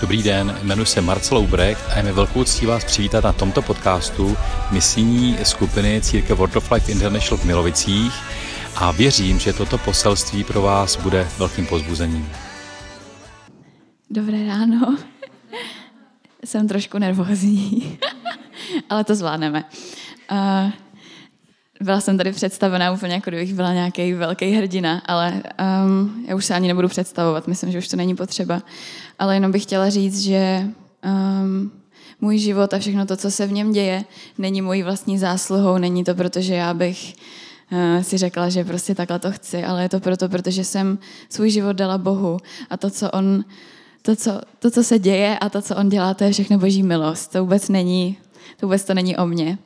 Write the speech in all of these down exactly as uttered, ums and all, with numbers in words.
Dobrý den, jmenuji se Marcel Ubrecht a je mi velkou ctí vás přivítat na tomto podcastu misijní skupiny Církev Word of Life International v Milovicích a věřím, že toto poselství pro vás bude velkým povzbuzením. Dobré ráno. Jsem trošku nervózní, ale to zvládneme. Uh, byla jsem tady představená úplně, jako kdybych byla nějaký velký hrdina, ale um, já už se ani nebudu představovat, myslím, že už to není potřeba. Ale jenom bych chtěla říct, že um, můj život a všechno to, co se v něm děje, není mojí vlastní zásluhou, není to proto, že já bych uh, si řekla, že prostě takhle to chci, ale je to proto, protože jsem svůj život dala Bohu a to, co on To co, to, co se děje a to, co on dělá, to je všechno boží milost. To vůbec, není, to vůbec to není o mně.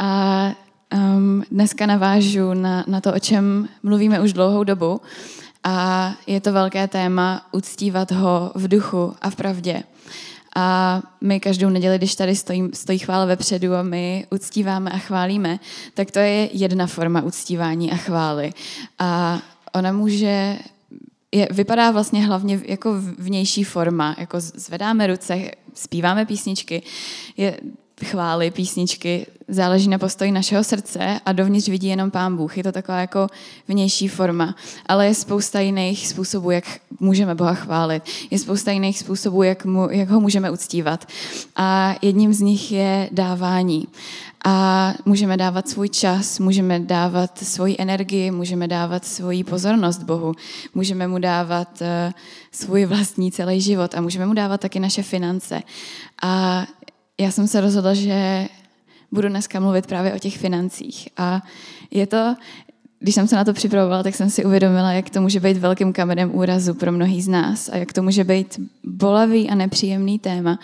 A um, dneska navážu na, na to, o čem mluvíme už dlouhou dobu. A je to velké téma uctívat ho v duchu a v pravdě. A my každou neděli, když tady stojí, stojí chvála vepředu a my uctíváme a chválíme, tak to je jedna forma uctívání a chvály. A ona může... Je, vypadá vlastně hlavně jako vnější forma, jako zvedáme ruce, zpíváme písničky, je, chvály písničky, záleží na postoji našeho srdce a dovnitř vidí jenom Pán Bůh. Je to taková jako vnější forma, ale je spousta jiných způsobů, jak můžeme Boha chválit. Je spousta jiných způsobů, jak, mu, jak ho můžeme uctívat. A jedním z nich je dávání. A můžeme dávat svůj čas, můžeme dávat svoji energii, můžeme dávat svoji pozornost Bohu, můžeme mu dávat uh, svůj vlastní celý život a můžeme mu dávat taky naše finance. A já jsem se rozhodla, že budu dneska mluvit právě o těch financích. A je to, když jsem se na to připravovala, tak jsem si uvědomila, jak to může být velkým kamenem úrazu pro mnohý z nás a jak to může být bolavý a nepříjemný téma.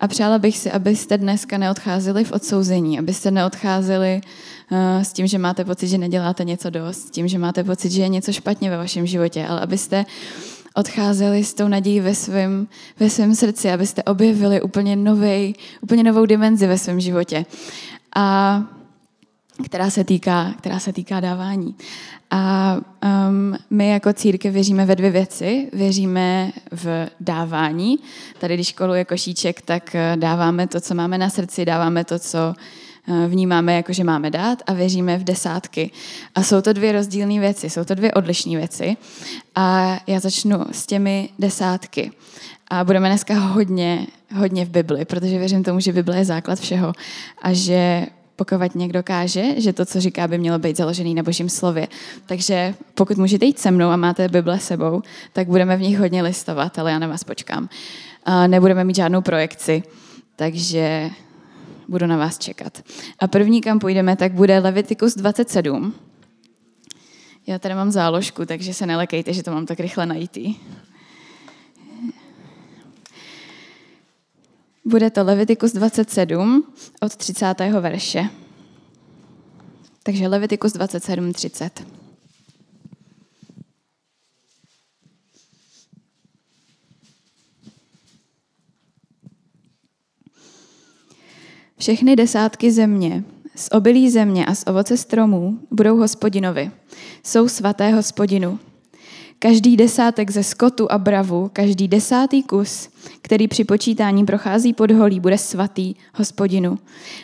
A přála bych si, abyste dneska neodcházeli v odsouzení, abyste neodcházeli uh, s tím, že máte pocit, že neděláte něco dost, s tím, že máte pocit, že je něco špatně ve vašem životě, ale abyste odcházeli s tou nadějí ve svém ve svém srdci, abyste objevili úplně, novej, úplně novou dimenzi ve svém životě, a, která, se týká, která se týká dávání. A um, my jako církev věříme ve dvě věci. Věříme v dávání. Tady, když koluje košíček, tak dáváme to, co máme na srdci, dáváme to, co vnímáme, jako že máme dát, a věříme v desátky. A jsou to dvě rozdílné věci, jsou to dvě odlišné věci. A já začnu s těmi desátky. A budeme dneska hodně, hodně v Bibli, protože věřím tomu, že Bible je základ všeho a že pokud někdo káže, že to, co říká, by mělo být založený na Božím slově. Takže pokud můžete jít se mnou a máte Bible sebou, tak budeme v nich hodně listovat, ale já na vás počkám. A nebudeme mít žádnou projekci, takže budu na vás čekat. A první, kam půjdeme, tak bude Levitikus dvacet sedm. Já tady mám záložku, takže se nelekejte, že to mám tak rychle najít. Bude to Levitikus dvacet sedm od třicátého verše. Takže Levitikus dvacet sedm třicet. Všechny desátky země, z obilí země a z ovoce stromů budou Hospodinovi. Jsou svaté Hospodinu. Každý desátek ze skotu a bravu, každý desátý kus, který při počítání prochází podholí, bude svatý Hospodinu.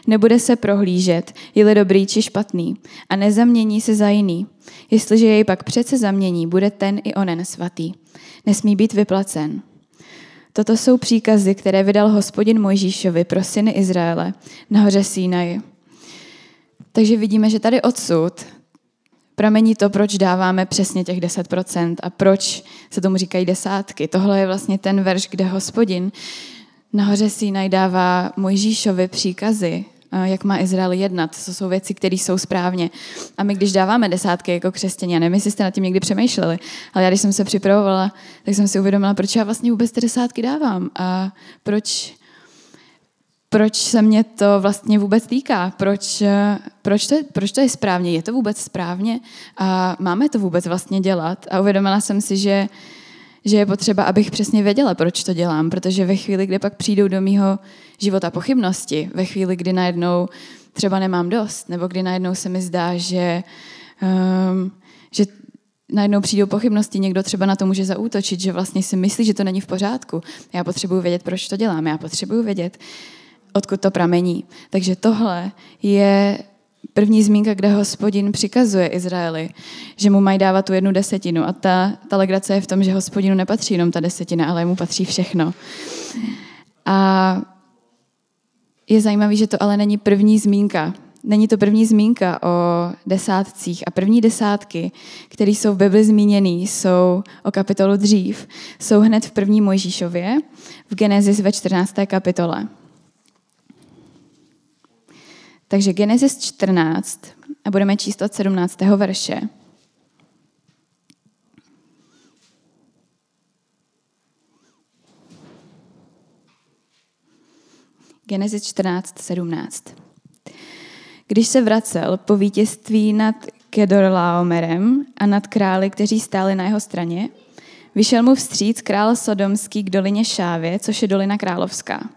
Nebude se prohlížet, je-li dobrý či špatný, a nezamění se za jiný. Jestliže jej pak přece zamění, bude ten i onen svatý. Nesmí být vyplacen. Toto jsou příkazy, které vydal Hospodin Mojžíšovi pro syny Izraele na hoře Sinaji. Takže vidíme, že tady odsud pramení to, proč dáváme přesně těch deset procent a proč se tomu říkají desátky. Tohle je vlastně ten verš, kde Hospodin na hoře Sinaj dává Mojžíšovi příkazy, jak má Izrael jednat, co jsou věci, které jsou správně. A my, když dáváme desátky jako křesťané, nevím, jestli jste nad tím někdy přemýšleli, ale já, když jsem se připravovala, tak jsem si uvědomila, proč já vlastně vůbec ty desátky dávám a proč, proč se mě to vlastně vůbec týká, proč, proč, to, proč to je správně, je to vůbec správně a máme to vůbec vlastně dělat. A uvědomila jsem si, že že je potřeba, abych přesně věděla, proč to dělám, protože ve chvíli, kdy pak přijdou do mýho života pochybnosti, ve chvíli, kdy najednou třeba nemám dost, nebo kdy najednou se mi zdá, že, um, že, najednou přijdou pochybnosti, někdo třeba na to může zaútočit, že vlastně si myslí, že to není v pořádku. Já potřebuju vědět, proč to dělám, já potřebuju vědět, odkud to pramení. Takže tohle je první zmínka, kde Hospodin přikazuje Izraeli, že mu mají dávat tu jednu desetinu. A ta, ta legrace je v tom, že Hospodinu nepatří jenom ta desetina, ale mu patří všechno. A je zajímavé, že to ale není první zmínka. Není to první zmínka o desátcích. A první desátky, které jsou v Bibli zmíněné, jsou o kapitolu dřív, jsou hned v první Mojžíšově, v Genesis ve čtrnácté kapitole. Takže Genesis čtrnáct a budeme číst od sedmnáctého verše. Genesis čtrnáct sedmnáct. Když se vracel po vítězství nad Kedorlaomerem a nad králi, kteří stáli na jeho straně, vyšel mu vstříc král Sodomský k dolině Šávě, což je dolina královská.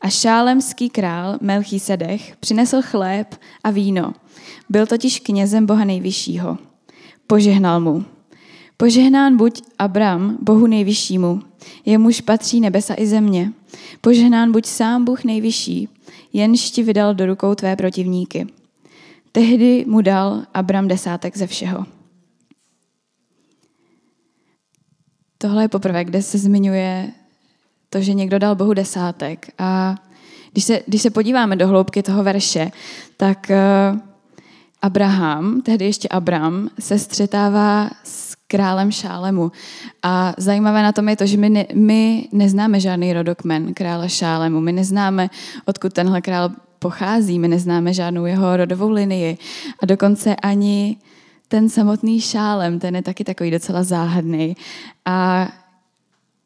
A šálemský král Melchisedech přinesl chléb a víno. Byl totiž knězem Boha nejvyššího. Požehnal mu. Požehnán buď Abram, Bohu nejvyššímu. Jemuž patří nebesa i země. Požehnán buď sám Bůh nejvyšší, jenž ti vydal do rukou tvé protivníky. Tehdy mu dal Abram desátek ze všeho. Tohle je poprvé, kde se zmiňuje to, že někdo dal Bohu desátek. A když se, když se podíváme do hloubky toho verše, tak Abraham, tehdy ještě Abram, se střetává s králem Šálemu. A zajímavé na tom je to, že my, ne, my neznáme žádný rodokmen krále Šálemu. My neznáme, odkud tenhle král pochází. My neznáme žádnou jeho rodovou linii. A dokonce ani ten samotný Šálem, ten je taky takový docela záhadný. A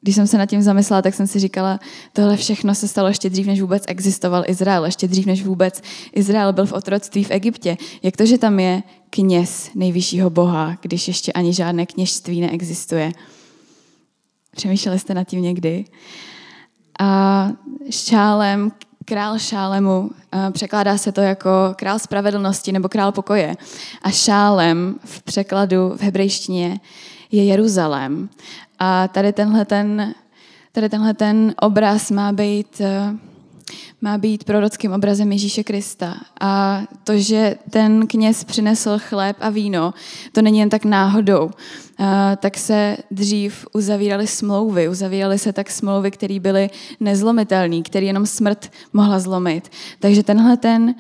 když jsem se nad tím zamyslela, tak jsem si říkala, tohle všechno se stalo ještě dřív, než vůbec existoval Izrael, ještě dřív, než vůbec Izrael byl v otroctví v Egyptě. Jak to, že tam je kněz nejvyššího Boha, když ještě ani žádné kněžství neexistuje? Přemýšleli jste nad tím někdy? A Šálem, král Šálemu, překládá se to jako král spravedlnosti nebo král pokoje. A Šálem v překladu v hebrejštině je Jeruzalém. A tady tenhle ten, tady tenhle ten obraz má být, má být prorockým obrazem Ježíše Krista. A to, že ten kněz přinesl chléb a víno, to není jen tak náhodou. A tak se dřív uzavíraly smlouvy. Uzavíraly se tak smlouvy, které byly nezlomitelné, které jenom smrt mohla zlomit. Takže tenhle ten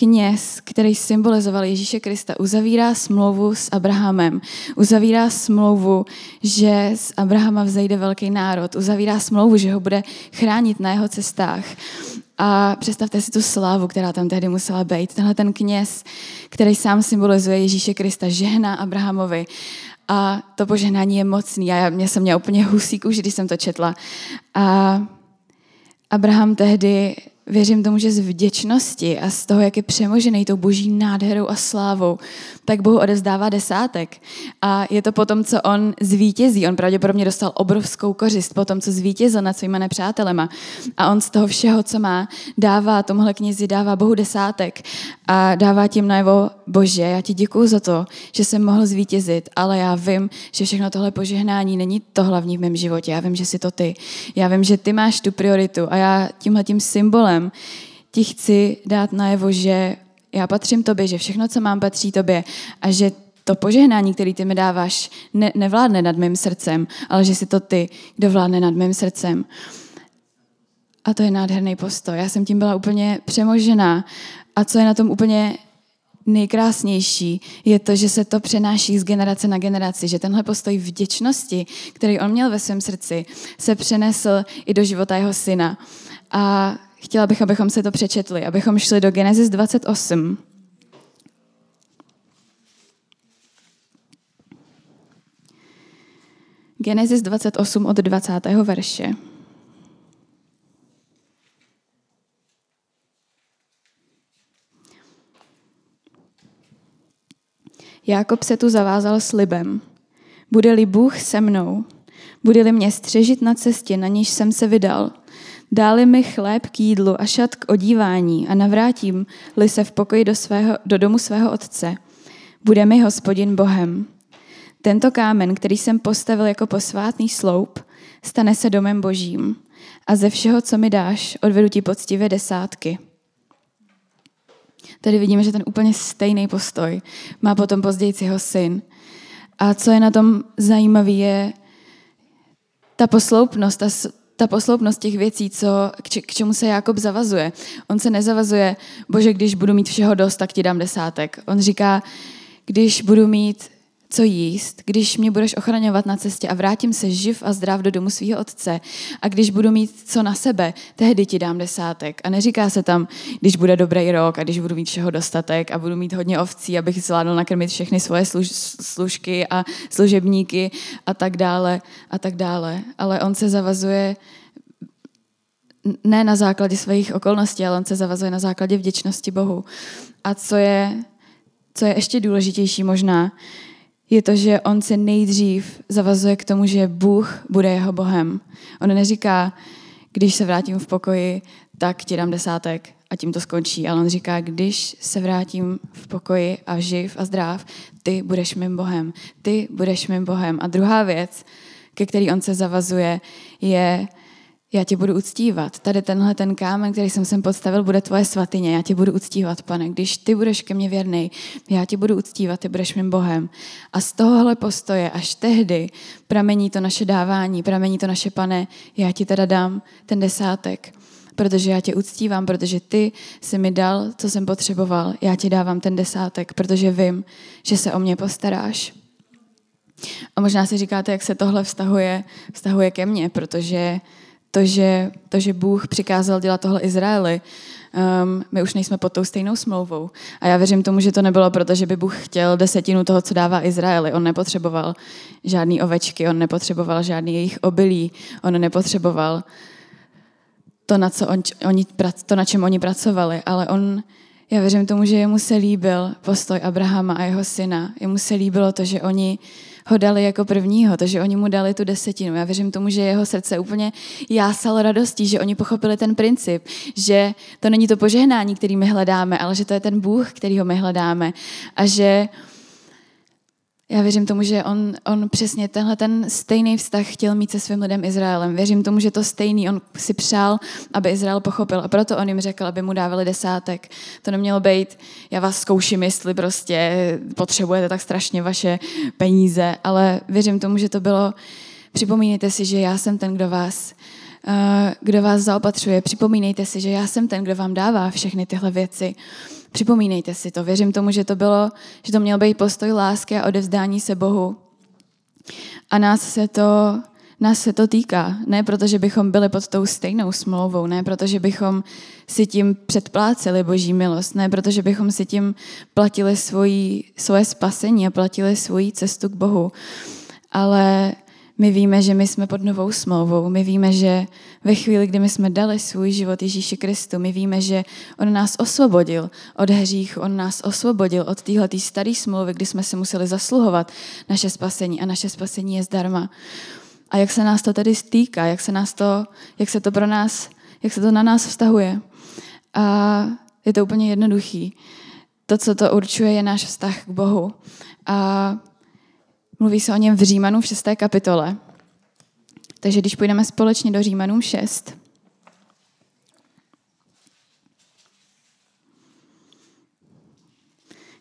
kněz, který symbolizoval Ježíše Krista, uzavírá smlouvu s Abrahamem. Uzavírá smlouvu, že z Abrahama vzejde velký národ. Uzavírá smlouvu, že ho bude chránit na jeho cestách. A představte si tu slávu, která tam tehdy musela být. Tenhle ten kněz, který sám symbolizuje Ježíše Krista, žehná Abrahamovi. A to požehnání je mocný. A já, mě jsem měla úplně husí kůži, když jsem to četla. A Abraham tehdy... Věřím tomu, že z vděčnosti a z toho, jak je přemožený tou boží nádherou a slávou, tak Bohu odevzdává desátek. A je to potom, co on zvítězí. On pravděpodobně dostal obrovskou kořist po tom, co zvítězil nad svýma nepřátelema. A on z toho všeho, co má, dává tomuhle knězi, dává Bohu desátek. A dává tím najevo, Bože, já ti děkuju za to, že jsem mohl zvítězit, ale já vím, že všechno tohle požehnání není to hlavní v mém životě. Já vím, že jsi to ty. Já vím, že ty máš tu prioritu a já tímhletím symbolem ti chci dát najevo, že já patřím tobě, že všechno, co mám, patří tobě a že to požehnání, který ty mi dáváš, ne- nevládne nad mým srdcem, ale že jsi to ty, kdo vládne nad mým srdcem. A to je nádherný postoj. Já jsem tím byla úplně přemožená a co je na tom úplně nejkrásnější, je to, že se to přenáší z generace na generaci, že tenhle postoj vděčnosti, který on měl ve svém srdci, se přenesl i do života jeho syna. A chtěla bych, abychom se to přečetli, abychom šli do Genesis dvacet osm. Genesis dvacet osm od dvacátého verše. Jákob se tu zavázal slibem. Bude-li Bůh se mnou, bude-li mě střežit na cestě, na níž jsem se vydal, dáli mi chléb k jídlu a šat k odívání a navrátím-li se v pokoji do, svého, do domu svého otce. Bude mi Hospodin Bohem. Tento kámen, který jsem postavil jako posvátný sloup, stane se domem božím a ze všeho, co mi dáš, odvedu ti poctivě desátky. Tady vidíme, že ten úplně stejný postoj má potom později jeho syn. A co je na tom zajímavé, je ta posloupnost, ta, ta posloupnost těch věcí, co, k, k čemu se Jákob zavazuje. On se nezavazuje, bože, když budu mít všeho dost, tak ti dám desátek. On říká, když budu mít co jíst, když mě budeš ochraňovat na cestě a vrátím se živ a zdrav do domu svého otce a když budu mít co na sebe, tehdy ti dám desátek. A neříká se tam, když bude dobrý rok a když budu mít všeho dostatek a budu mít hodně ovcí, abych zvládl nakrmit všechny svoje služ, služky a služebníky a tak dále a tak dále. Ale on se zavazuje ne na základě svých okolností, ale on se zavazuje na základě vděčnosti Bohu. A co je, co je ještě důležitější možná, je to, že on se nejdřív zavazuje k tomu, že Bůh bude jeho Bohem. On neříká, když se vrátím v pokoji, tak ti dám desátek a tím to skončí. Ale on říká, když se vrátím v pokoji a živ a zdrav, ty budeš mým Bohem. Ty budeš mým Bohem. A druhá věc, ke který on se zavazuje, je já tě budu uctívat. Tady tenhle ten kámen, který jsem sem podstavil, bude tvoje svatyně. Já tě budu uctívat, Pane. Když ty budeš ke mně věrnej, já tě budu uctívat, ty budeš mým Bohem. A z tohohle postoje až tehdy pramení to naše dávání, pramení to naše Pane, já ti teda dám ten desátek, protože já tě uctívám, protože ty jsi mi dal, co jsem potřeboval. Já ti dávám ten desátek, protože vím, že se o mě postaráš. A možná si říkáte, jak se tohle vztahuje, vztahuje ke mně, protože To že, to, že Bůh přikázal dělat tohle Izraeli, um, my už nejsme pod tou stejnou smlouvou. A já věřím tomu, že to nebylo, protože by Bůh chtěl desetinu toho, co dává Izraeli. On nepotřeboval žádný ovečky, on nepotřeboval žádný jejich obilí, on nepotřeboval to, na, co on, oni, to, na čem oni pracovali. Ale on, já věřím tomu, že jemu se líbil postoj Abrahama a jeho syna. Jemu se líbilo to, že oni ho dali jako prvního, to, že oni mu dali tu desetinu. Já věřím tomu, že jeho srdce úplně jásalo radostí, že oni pochopili ten princip, že to není to požehnání, který my hledáme, ale že to je ten Bůh, kterýho my hledáme. A že já věřím tomu, že on, on přesně tenhle ten stejný vztah chtěl mít se svým lidem Izraelem. Věřím tomu, že to stejný. On si přál, aby Izrael pochopil a proto on jim řekl, aby mu dávali desátek. To nemělo být, já vás zkouším, jestli prostě potřebujete tak strašně vaše peníze, ale věřím tomu, že to bylo, připomínejte si, že já jsem ten, kdo vás kdo vás zaopatřuje. Připomínejte si, že já jsem ten, kdo vám dává všechny tyhle věci. Připomínejte si to. Věřím tomu, že to bylo, že to měl být postoj lásky a odevzdání se Bohu. A nás se to, nás se to týká. Ne proto, že bychom byli pod tou stejnou smlouvou, ne proto, že bychom si tím předpláceli Boží milost, ne proto, že bychom si tím platili svoji, svoje spasení a platili svoji cestu k Bohu. Ale my víme, že my jsme pod novou smlouvou. My víme, že ve chvíli, kdy my jsme dali svůj život Ježíši Kristu, my víme, že on nás osvobodil od hříchu, on nás osvobodil od téhletý staré smlouvy, kdy jsme se museli zasluhovat naše spasení a naše spasení je zdarma. A jak se nás to tedy týká, jak se nás to, jak se to pro nás, jak se to na nás vztahuje. A je to úplně jednoduchý. To, co to určuje, je náš vztah k Bohu. A mluví se o něm v Římanům v šesté kapitole. Takže když půjdeme společně do Římanům šest.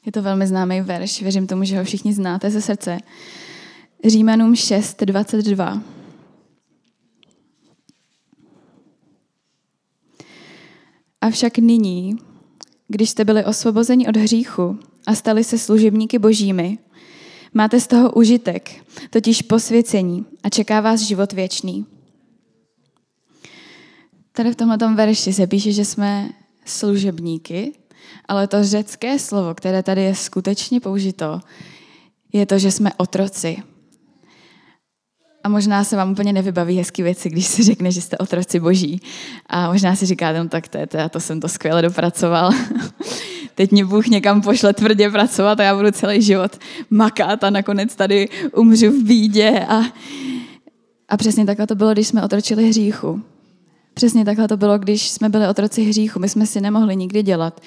Je to velmi známý verš, věřím tomu, že ho všichni znáte ze srdce. Římanům šest dvacet dva. Avšak nyní, když jste byli osvobozeni od hříchu a stali se služebníky božími, máte z toho užitek, totiž posvěcení a čeká vás život věčný. Tady v tomhletom verši se píše, že jsme služebníky, ale to řecké slovo, které tady je skutečně použito, je to, že jsme otroci. A možná se vám úplně nevybaví hezký věci, když se řekne, že jste otroci boží. A možná si říkáte, no tak to je, to, to jsem to skvěle dopracoval. Teď mě Bůh někam pošle tvrdě pracovat a já budu celý život makat a nakonec tady umřu v bídě. A, a přesně takhle to bylo, když jsme otročili hříchu. Přesně takhle to bylo, když jsme byli otroci hříchu. My jsme si nemohli nikdy dělat,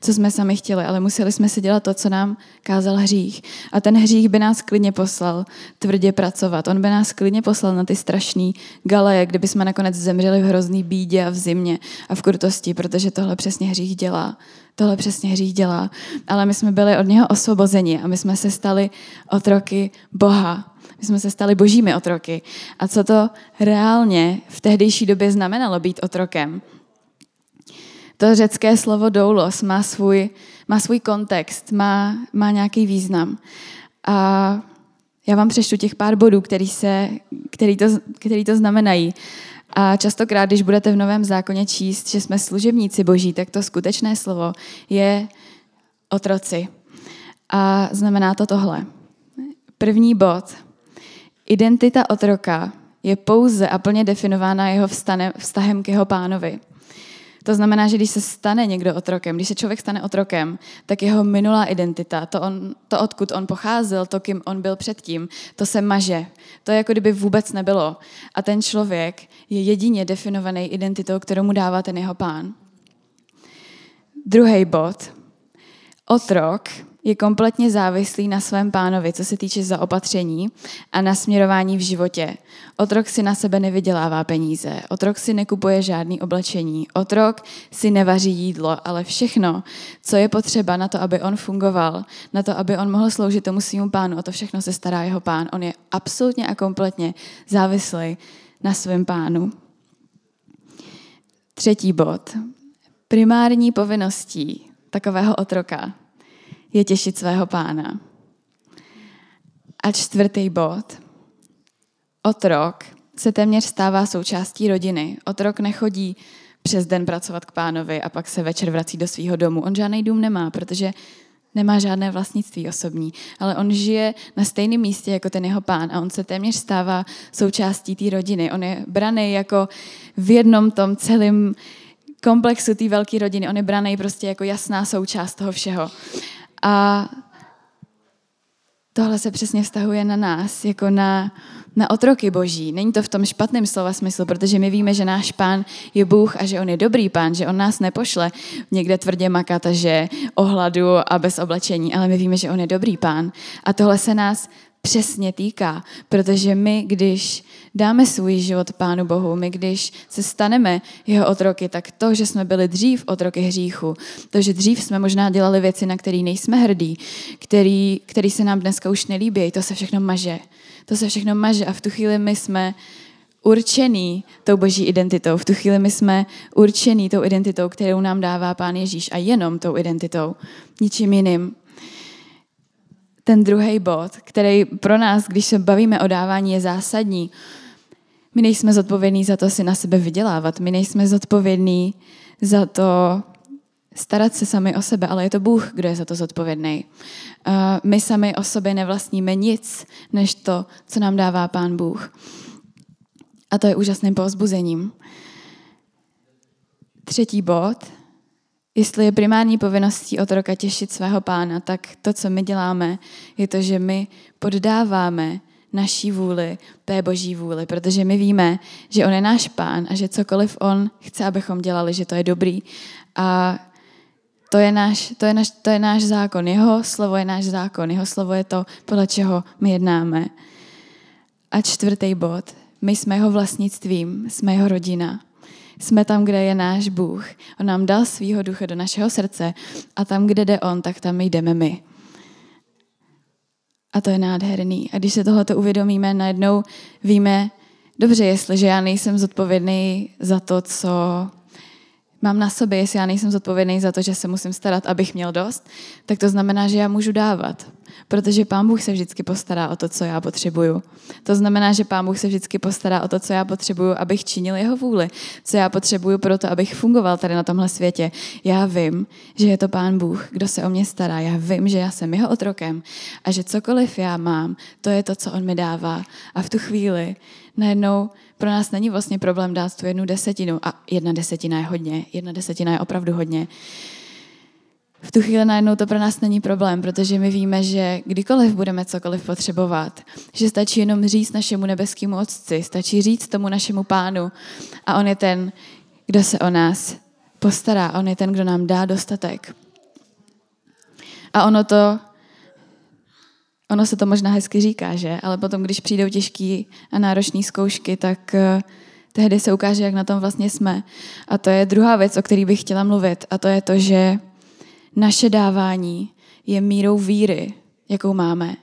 co jsme sami chtěli, ale museli jsme si dělat to, co nám kázal hřích. A ten hřích by nás klidně poslal tvrdě pracovat. On by nás klidně poslal na ty strašný galeje, kdyby jsme nakonec zemřeli v hrozný bídě a v zimě a v krutosti, protože tohle přesně hřích dělá. Tohle přesně hřích dělá. Ale my jsme byli od něho osvobozeni a my jsme se stali otroky Boha. My jsme se stali božími otroky. A co to reálně v tehdejší době znamenalo být otrokem? To řecké slovo doulos má svůj, má svůj kontext, má, má nějaký význam. A já vám přečtu těch pár bodů, který, se, který, to, který to znamenají. A častokrát, když budete v Novém zákoně číst, že jsme služebníci boží, tak to skutečné slovo je otroci. A znamená to tohle. První bod. Identita otroka je pouze a plně definována jeho vztahem k jeho pánovi. To znamená, že když se stane někdo otrokem, když se člověk stane otrokem, tak jeho minulá identita, to, on, to odkud on pocházel, to, kým on byl předtím, to se maže. To je, jako kdyby vůbec nebylo. A ten člověk je jedině definovaný identitou, kterou mu dává ten jeho pán. Druhý bod. Otrok je kompletně závislý na svém pánovi, co se týče zaopatření a nasměrování v životě. Otrok si na sebe nevydělává peníze, otrok si nekupuje žádný oblečení, otrok si nevaří jídlo, ale všechno, co je potřeba na to, aby on fungoval, na to, aby on mohl sloužit tomu svému pánu, o to všechno se stará jeho pán. On je absolutně a kompletně závislý na svém pánu. Třetí bod. Primární povinností takového otroka je těšit svého pána. A čtvrtý bod. Otrok se téměř stává součástí rodiny. Otrok nechodí přes den pracovat k pánovi a pak se večer vrací do svého domu. On žádný dům nemá, protože nemá žádné vlastnictví osobní, ale on žije na stejném místě jako ten jeho pán a on se téměř stává součástí té rodiny. On je braný jako v jednom tom celém komplexu té velké rodiny. On je braný prostě jako jasná součást toho všeho. A tohle se přesně vztahuje na nás, jako na, na otroky boží. Není to v tom špatném slova smyslu, protože my víme, že náš pán je Bůh a že on je dobrý pán, že on nás nepošle někde tvrdě makat a že o hladu a bez oblečení, ale my víme, že on je dobrý pán. A tohle se nás přesně týká, protože my, když dáme svůj život Pánu Bohu, my, když se staneme jeho otroky, tak to, že jsme byli dřív otroky hříchu, to, že dřív jsme možná dělali věci, na které nejsme hrdí, který, který se nám dneska už nelíbí, to se všechno maže. To se všechno maže a v tu chvíli my jsme určený tou boží identitou. V tu chvíli my jsme určený tou identitou, kterou nám dává Pán Ježíš a jenom tou identitou, ničím jiným. Ten druhý bod, který pro nás, když se bavíme o dávání, je zásadní. My nejsme zodpovědní za to si na sebe vydělávat. My nejsme zodpovědní za to starat se sami o sebe, ale je to Bůh, kdo je za to zodpovědný. My sami o sobě nevlastníme nic, než to, co nám dává Pán Bůh. A to je úžasným povzbuzením. Třetí bod. Jestli je primární povinností otroka těšit svého pána, tak to, co my děláme, je to, že my poddáváme naší vůli té boží vůli, protože my víme, že on je náš pán a že cokoliv on chce, abychom dělali, že to je dobrý. A to je náš, to je náš, to je náš zákon, jeho slovo je náš zákon, jeho slovo je to, podle čeho my jednáme. A čtvrtý bod, my jsme jeho vlastnictvím, jsme jeho rodina. Jsme tam, kde je náš Bůh. On nám dal svýho ducha do našeho srdce a tam, kde jde on, tak tam jdeme my. A to je nádherný. A když se tohleto uvědomíme, najednou víme, dobře, jestliže já nejsem zodpovědný za to, co mám na sobě, jestli já nejsem zodpovědný za to, že se musím starat, abych měl dost, tak to znamená, že já můžu dávat. Protože Pán Bůh se vždycky postará o to, co já potřebuju. To znamená, že Pán Bůh se vždycky postará o to, co já potřebuju, abych činil jeho vůli, co já potřebuju pro to, abych fungoval tady na tomhle světě. Já vím, že je to Pán Bůh, kdo se o mě stará. Já vím, že já jsem jeho otrokem a že cokoliv já mám, to je to, co on mi dává. A v tu chvíli najednou pro nás není vlastně problém dát tu jednu desetinu. A jedna desetina je hodně, jedna desetina je opravdu hodně. V tu chvíli najednou to pro nás není problém, protože my víme, že kdykoliv budeme cokoliv potřebovat, že stačí jenom říct našemu nebeskému otci, stačí říct tomu našemu pánu a on je ten, kdo se o nás postará. On je ten, kdo nám dá dostatek. A ono to, ono se to možná hezky říká, že? Ale potom, když přijdou těžké a náročné zkoušky, tak tehdy se ukáže, jak na tom vlastně jsme. A to je druhá věc, o které bych chtěla mluvit. A to je to, že naše dávání je mírou víry, jakou máme.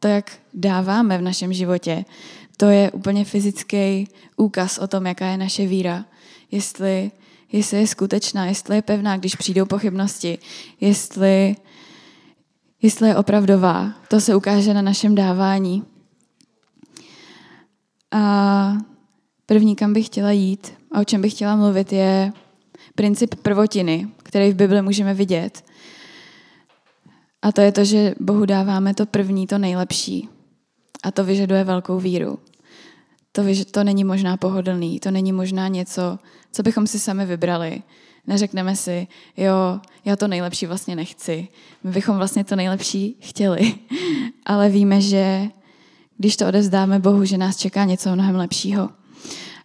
To, jak dáváme v našem životě, to je úplně fyzický úkaz o tom, jaká je naše víra. Jestli, jestli je skutečná, jestli je pevná, když přijdou pochybnosti, jestli, jestli je opravdová. To se ukáže na našem dávání. A první, kam bych chtěla jít a o čem bych chtěla mluvit, je princip prvotiny, který v Bibli můžeme vidět. A to je to, že Bohu dáváme to první, to nejlepší. A to vyžaduje velkou víru. To, to není možná pohodlný, to není možná něco, co bychom si sami vybrali. Neřekneme si, jo, já to nejlepší vlastně nechci. My bychom vlastně to nejlepší chtěli. Ale víme, že když to odevzdáme Bohu, že nás čeká něco mnohem lepšího.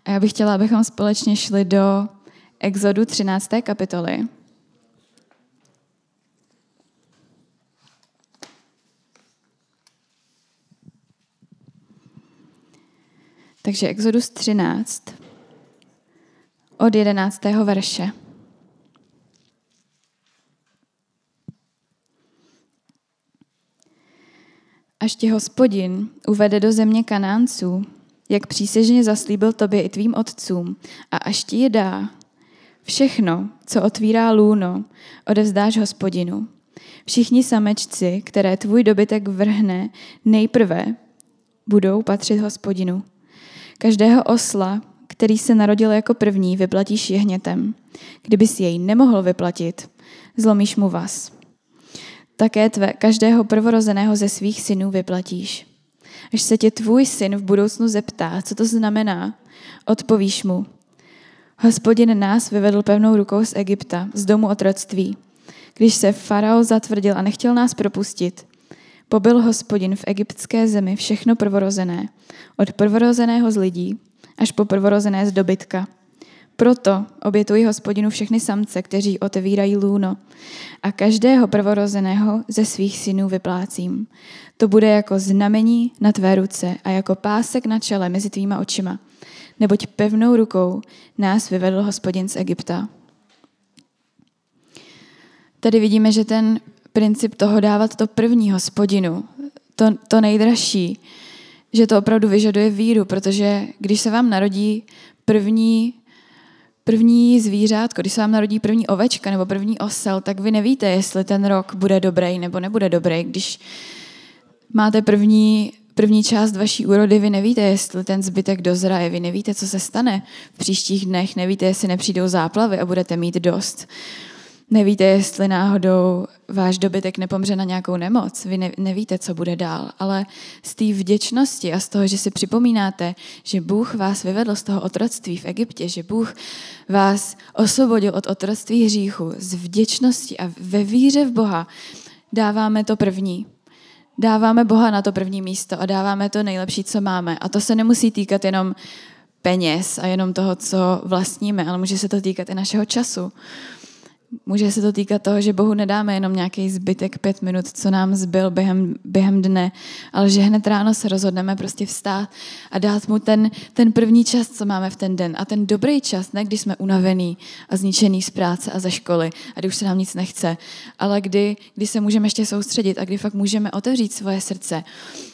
A já bych chtěla, abychom společně šli do Exodu třinácté kapitoly. Takže Exodus třináct od jedenáctého verše. Až tě Hospodin uvede do země Kanánců, jak přísežně zaslíbil tobě i tvým otcům, a až ti je dá, všechno, co otvírá lůno, odevzdáš Hospodinu. Všichni samečci, které tvůj dobytek vrhne, nejprve budou patřit Hospodinu. Každého osla, který se narodil jako první, vyplatíš jehnětem. Kdyby si jej nemohl vyplatit, zlomíš mu vaz. Také tvé každého prvorozeného ze svých synů vyplatíš. Až se tě tvůj syn v budoucnu zeptá, co to znamená, odpovíš mu. Hospodin nás vyvedl pevnou rukou z Egypta, z domu otroctví. Když se faraon zatvrdil a nechtěl nás propustit, pobyl Hospodin v egyptské zemi všechno prvorozené, od prvorozeného z lidí až po prvorozené z dobytka. Proto obětují Hospodinu všechny samce, kteří otevírají lůno, a každého prvorozeného ze svých synů vyplácím. To bude jako znamení na tvé ruce a jako pásek na čele mezi tvýma očima, neboť pevnou rukou nás vyvedl Hospodin z Egypta. Tady vidíme, že ten princip toho dávat to první Hospodinu, to, to nejdražší, že to opravdu vyžaduje víru, protože když se vám narodí první, první zvířátko, když se vám narodí první ovečka nebo první osel, tak vy nevíte, jestli ten rok bude dobrý nebo nebude dobrý. Když máte první, první část vaší úrody, vy nevíte, jestli ten zbytek dozraje, vy nevíte, co se stane v příštích dnech, nevíte, jestli nepřijdou záplavy a budete mít dost. Nevíte, jestli náhodou váš dobytek nepomře na nějakou nemoc. Vy nevíte, co bude dál. Ale z té vděčnosti a z toho, že si připomínáte, že Bůh vás vyvedl z toho otroctví v Egyptě, že Bůh vás osvobodil od otroctví hříchu, z vděčnosti a ve víře v Boha dáváme to první. Dáváme Boha na to první místo a dáváme to nejlepší, co máme. A to se nemusí týkat jenom peněz a jenom toho, co vlastníme, ale může se to týkat i našeho času. Může se to týkat toho, že Bohu nedáme jenom nějaký zbytek pět minut, co nám zbyl během, během dne, ale že hned ráno se rozhodneme prostě vstát a dát mu ten, ten první čas, co máme v ten den. A ten dobrý čas, ne když jsme unavený a zničený z práce a ze školy a kdy už se nám nic nechce, ale kdy, kdy se můžeme ještě soustředit a kdy fakt můžeme otevřít svoje srdce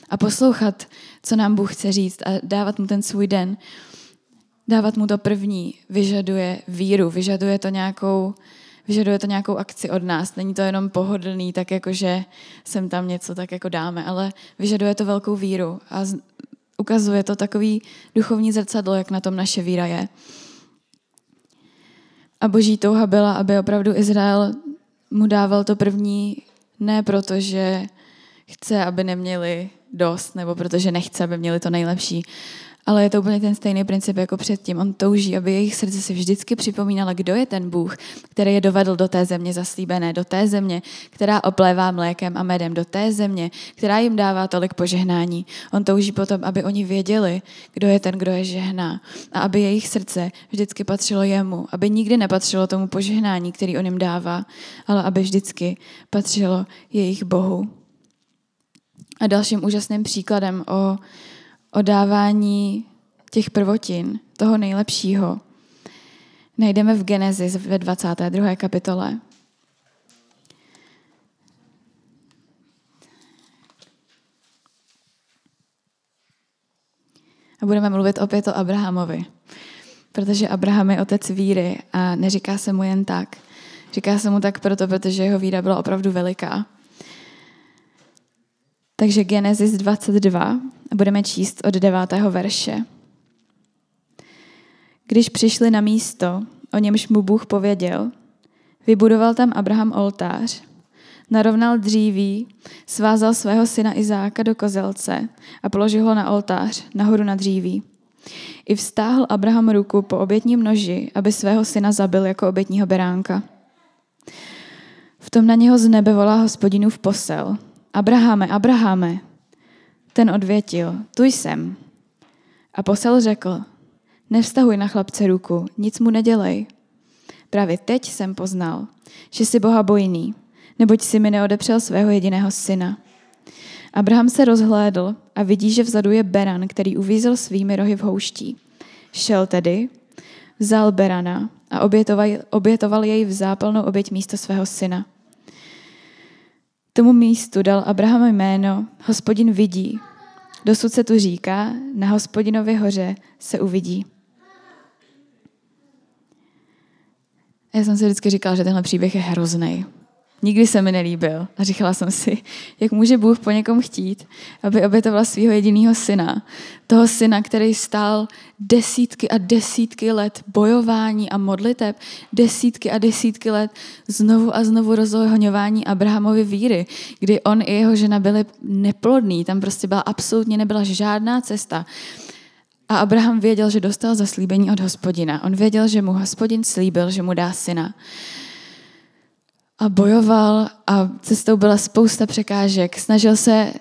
a poslouchat, co nám Bůh chce říct a dávat mu ten svůj den. Dávat mu to první vyžaduje víru, vyžaduje to nějakou... Vyžaduje to nějakou akci od nás. Není to jenom pohodlný, tak jako, že sem tam něco tak jako dáme, ale vyžaduje to velkou víru a ukazuje to takový duchovní zrcadlo, jak na tom naše víra je. A boží touha byla, aby opravdu Izrael mu dával to první, ne protože chce, aby neměli dost, nebo protože nechce, aby měli to nejlepší, ale je to úplně ten stejný princip jako předtím. On touží, aby jejich srdce si vždycky připomínalo, kdo je ten Bůh, který je dovedl do té země zaslíbené, do té země, která oplévá mlékem a medem, do té země, která jim dává tolik požehnání. On touží potom, aby oni věděli, kdo je ten, kdo je žehná, a aby jejich srdce vždycky patřilo jemu, aby nikdy nepatřilo tomu požehnání, který on jim dává, ale aby vždycky patřilo jejich Bohu. A dalším úžasným příkladem o, o dávání těch prvotin, toho nejlepšího, najdeme v Genesis ve dvacáté druhé kapitole. A budeme mluvit opět o Abrahamovi, protože Abraham je otec víry a neříká se mu jen tak. Říká se mu tak proto, protože jeho víra byla opravdu veliká. Takže Genesis dvacet dva, budeme číst od devátého verše. Když přišli na místo, o němž mu Bůh pověděl, vybudoval tam Abraham oltář, narovnal dříví, svázal svého syna Izáka do kozelce a položil ho na oltář, nahoru na dříví. I vztáhl Abraham ruku po obětním noži, aby svého syna zabil jako obětního beránka. V tom na něho z nebe volá Hospodinův posel. Abrahame, Abrahame. Ten odvětil, tu jsem. A posel řekl, nevztahuj na chlapce ruku, nic mu nedělej. Právě teď jsem poznal, že jsi Boha bojný, neboť jsi mi neodepřel svého jediného syna. Abraham se rozhlédl a vidí, že vzadu je beran, který uvízl svými rohy v houští. Šel tedy, vzal berana a obětoval, obětoval jej v zápalnou oběť místo svého syna. Tomu místu dal Abraham jméno Hospodin vidí. Dosud se tu říká, na Hospodinově hoře se uvidí. Já jsem si vždycky říkala, že tenhle příběh je hrozný. Nikdy se mi nelíbil a říkala jsem si, jak může Bůh po někom chtít, aby obětoval svého jedinýho syna. Toho syna, který stál desítky a desítky let bojování a modliteb, desítky a desítky let znovu a znovu rozhoňování Abrahamovy víry, kdy on i jeho žena byli neplodní, tam prostě byla absolutně nebyla žádná cesta. A Abraham věděl, že dostal zaslíbení od Hospodina. On věděl, že mu Hospodin slíbil, že mu dá syna. A bojoval a cestou byla spousta překážek. Snažil se,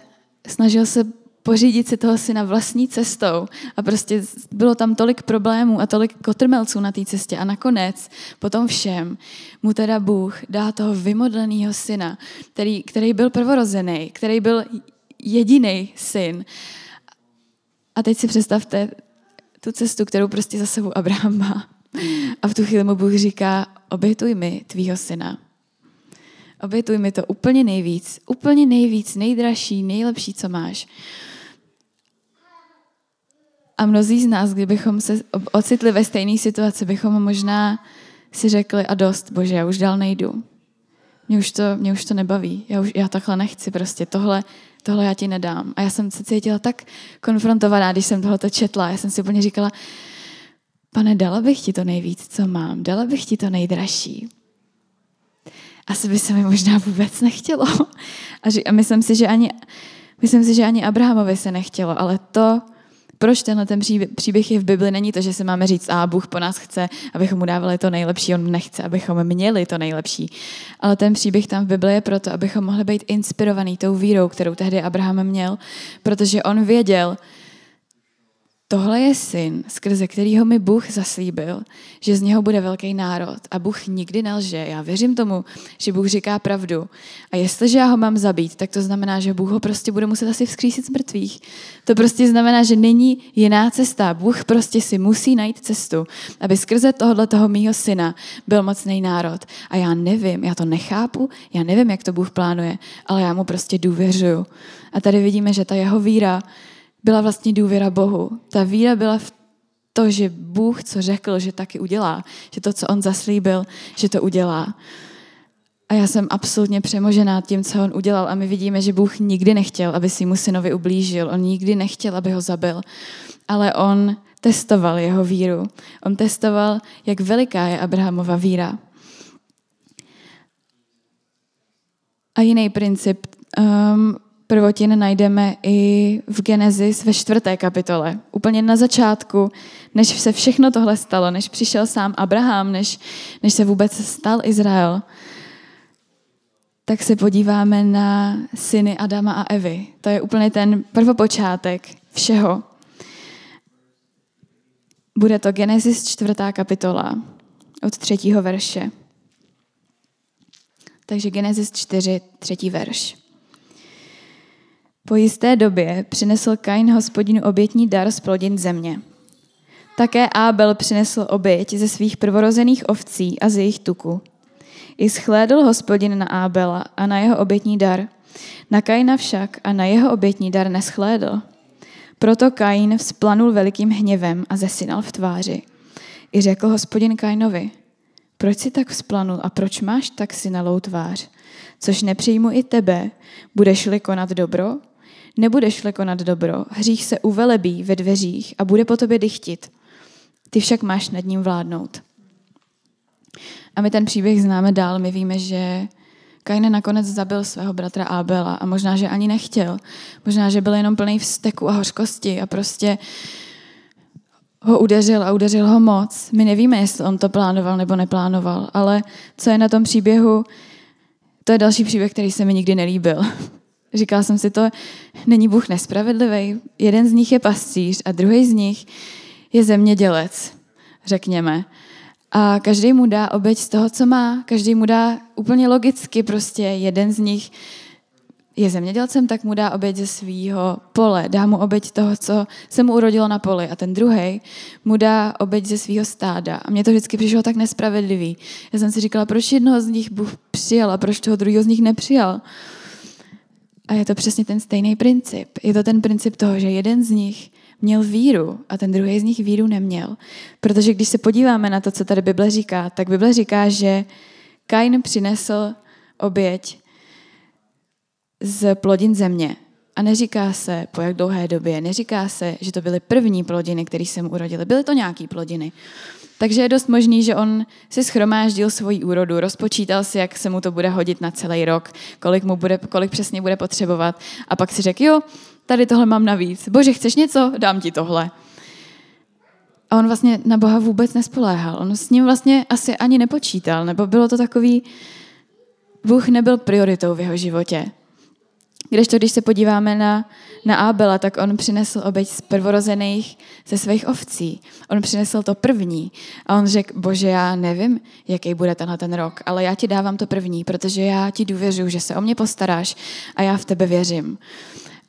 snažil se pořídit si toho syna vlastní cestou a prostě bylo tam tolik problémů a tolik kotrmelců na té cestě a nakonec potom všem mu teda Bůh dá toho vymodlenýho syna, který, který byl prvorozený, který byl jediný syn. A teď si představte tu cestu, kterou prostě za sebou Abraham má. A v tu chvíli mu Bůh říká, obětuj mi tvýho syna. Obětuj mi to úplně nejvíc, úplně nejvíc, nejdražší, nejlepší, co máš. A mnozí z nás, kdybychom se ocitli ve stejné situaci, bychom možná si řekli a dost, bože, já už dál nejdu. Mě už to, mě už to nebaví, já, už, já takhle nechci prostě, tohle, tohle já ti nedám. A já jsem se cítila tak konfrontovaná, když jsem tohleto četla, já jsem si úplně říkala, pane, dala bych ti to nejvíc, co mám, dala bych ti to nejdražší. Asi by se mi možná vůbec nechtělo. A, ži, a myslím, si, že ani, myslím si, že ani Abrahamovi se nechtělo, ale to, proč tenhle ten příběh je v Bibli, není to, že se máme říct, a Bůh po nás chce, abychom mu dávali to nejlepší, on nechce, abychom měli to nejlepší. Ale ten příběh tam v Bibli je proto, abychom mohli být inspirovaný tou vírou, kterou tehdy Abraham měl, protože on věděl, tohle je syn, skrze kterého mi Bůh zaslíbil, že z něho bude velký národ. A Bůh nikdy nelže. Já věřím tomu, že Bůh říká pravdu. A jestliže já ho mám zabít, tak to znamená, že Bůh ho prostě bude muset asi vzkřísit z mrtvých. To prostě znamená, že není jiná cesta. Bůh prostě si musí najít cestu, aby skrze tohohle toho mýho syna byl mocný národ. A já nevím, já to nechápu, já nevím, jak to Bůh plánuje, ale já mu prostě důvěřuju. A tady vidíme, že ta jeho víra byla vlastně důvěra Bohu. Ta víra byla v to, že Bůh, co řekl, že taky udělá. Že to, co on zaslíbil, že to udělá. A já jsem absolutně přemožená tím, co on udělal. A my vidíme, že Bůh nikdy nechtěl, aby si mu synovi ublížil. On nikdy nechtěl, aby ho zabil. Ale on testoval jeho víru. On testoval, jak veliká je Abrahamova víra. A jiný princip... Um, prvotin najdeme i v Genesis ve čtvrté kapitole. Úplně na začátku, než se všechno tohle stalo, než přišel sám Abraham, než, než se vůbec stal Izrael, tak se podíváme na syny Adama a Evy. To je úplně ten prvopočátek všeho. Bude to Genesis čtvrtá kapitola od třetího verše. Takže Genesis čtyři, třetí verš. Po jisté době přinesl Kain Hospodinu obětní dar z plodin země. Také Ábel přinesl oběť ze svých prvorozených ovcí a z jejich tuku. I shlédl Hospodin na Ábela a na jeho obětní dar. Na Kaina však a na jeho obětní dar neshlédl. Proto Kain vzplanul velikým hněvem a zesinal v tváři. I řekl Hospodin Kainovi: proč jsi tak vzplanul a proč máš tak synalou tvář? Což nepřijmu i tebe, budeš-li konat dobro? Nebudeš-li konat dobro, hřích se uvelebí ve dveřích a bude po tobě dychtit. Ty však máš nad ním vládnout. A my ten příběh známe dál, my víme, že Kain nakonec zabil svého bratra Ábela a možná, že ani nechtěl. Možná, že byl jenom plný vzteku a hořkosti a prostě ho udeřil a udeřil ho moc. My nevíme, jestli on to plánoval nebo neplánoval, ale co je na tom příběhu, to je další příběh, který se mi nikdy nelíbil. Říkala jsem si to, není Bůh nespravedlivý. Jeden z nich je pastýř a druhý z nich je zemědělec, řekněme. A každý mu dá oběť z toho, co má. Každý mu dá úplně logicky prostě. Jeden z nich je zemědělcem, tak mu dá oběť ze svýho pole. Dá mu oběť toho, co se mu urodilo na poli. A ten druhej mu dá oběť ze svýho stáda. A mně to vždycky přišlo tak nespravedlivý. Já jsem si říkala, proč jednoho z nich Bůh přijal a proč toho druhého z nich nepřijal. A je to přesně ten stejný princip. Je to ten princip toho, že jeden z nich měl víru a ten druhý z nich víru neměl. Protože když se podíváme na to, co tady Bible říká, tak Bible říká, že Kain přinesl oběť z plodin země. A neříká se, po jak dlouhé době, neříká se, že to byly první plodiny, které se mu urodily. Byly to nějaký plodiny. Takže je dost možný, že on si schromáždil svoji úrodu, rozpočítal si, jak se mu to bude hodit na celý rok, kolik mu bude, kolik přesně bude potřebovat. A pak si řekl, jo, tady tohle mám navíc. Bože, chceš něco? Dám ti tohle. A on vlastně na Boha vůbec nespoléhal. On s ním vlastně asi ani nepočítal, nebo bylo to takový, Bůh nebyl prioritou v jeho životě. Kdežto, když se podíváme na, na Ábela, tak on přinesl oběť z prvorozených ze svých ovcí. On přinesl to první a on řekl, bože, já nevím, jaký bude tenhle ten rok, ale já ti dávám to první, protože já ti důvěřuji, že se o mě postaráš a já v tebe věřím.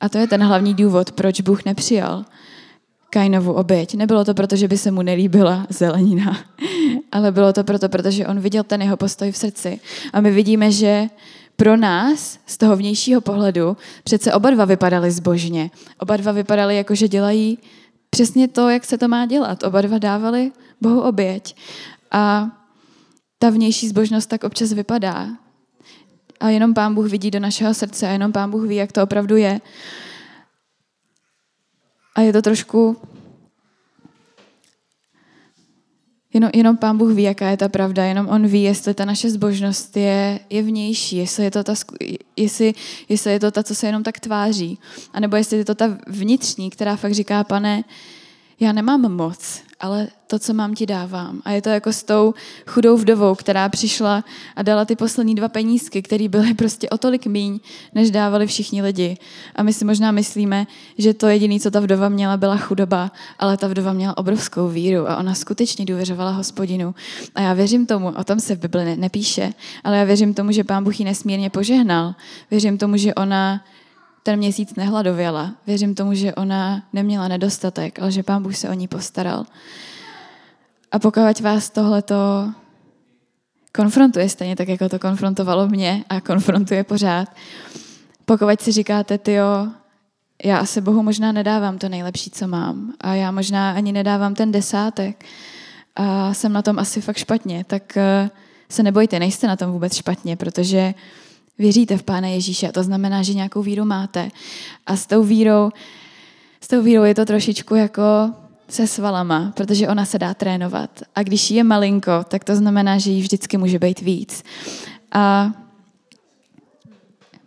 A to je ten hlavní důvod, proč Bůh nepřijal Kainovu oběť. Nebylo to proto, že by se mu nelíbila zelenina, ale bylo to proto, protože on viděl ten jeho postoj v srdci. A my vidíme, že pro nás z toho vnějšího pohledu přece oba dva vypadali zbožně. Oba dva vypadali jako, že dělají přesně to, jak se to má dělat. Oba dva dávali Bohu oběť. A ta vnější zbožnost tak občas vypadá. A jenom Pán Bůh vidí do našeho srdce a jenom Pán Bůh ví, jak to opravdu je. A je to trošku... Jenom, jenom Pán Bůh ví, jaká je ta pravda, jenom On ví, jestli ta naše zbožnost je, je vnější, jestli je to ta, jestli, jestli je to ta, co se jenom tak tváří, anebo jestli je to ta vnitřní, která fakt říká, pane, já nemám moc, ale to, co mám, ti dávám. A je to jako s tou chudou vdovou, která přišla a dala ty poslední dva penízky, které byly prostě o tolik míň, než dávali všichni lidi. A my si možná myslíme, že to jediné, co ta vdova měla, byla chudoba, ale ta vdova měla obrovskou víru a ona skutečně důvěřovala Hospodinu. A já věřím tomu, o tom se v Bibli nepíše, ale já věřím tomu, že Pán Bůh ji nesmírně požehnal. Věřím tomu, že ona ten měsíc nehladověla. Věřím tomu, že ona neměla nedostatek, ale že Pán Bůh se o ní postaral. A pokud vás tohleto konfrontuje stejně tak, jako to konfrontovalo mě a konfrontuje pořád, pokud si říkáte, tyjo, já asi Bohu možná nedávám to nejlepší, co mám a já možná ani nedávám ten desátek a jsem na tom asi fakt špatně, tak se nebojte, nejste na tom vůbec špatně, protože věříte v Pána Ježíše a to znamená, že nějakou víru máte. A s tou vírou, s tou vírou je to trošičku jako se svalama, protože ona se dá trénovat. A když jí je malinko, tak to znamená, že jí vždycky může být víc. A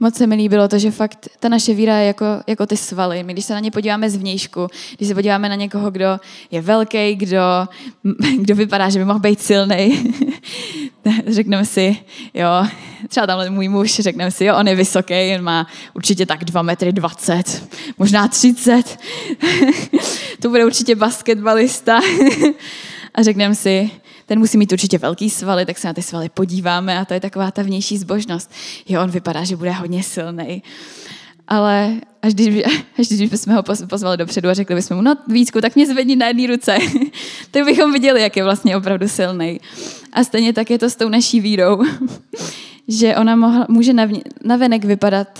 moc se mi líbilo to, že fakt ta naše víra je jako, jako ty svaly. My když se na ně podíváme zvnějšku, když se podíváme na někoho, kdo je velký, kdo, kdo vypadá, že by mohl být silnej, řekneme si, jo, třeba tamhle můj muž, řekneme si, jo, on je vysoký, on má určitě tak dva metry dvacet, možná třicet, to bude určitě basketbalista a řekneme si, ten musí mít určitě velký svaly, tak se na ty svaly podíváme a to je taková ta vnější zbožnost. Jo, on vypadá, že bude hodně silný. Ale až když, až když bychom ho pozvali dopředu a řekli bychom mu, no Vícku, tak mě zvedni na jedné ruce, tak bychom viděli, jak je vlastně opravdu silný. A stejně tak je to s tou naší vírou, že ona mohla, může navenek vypadat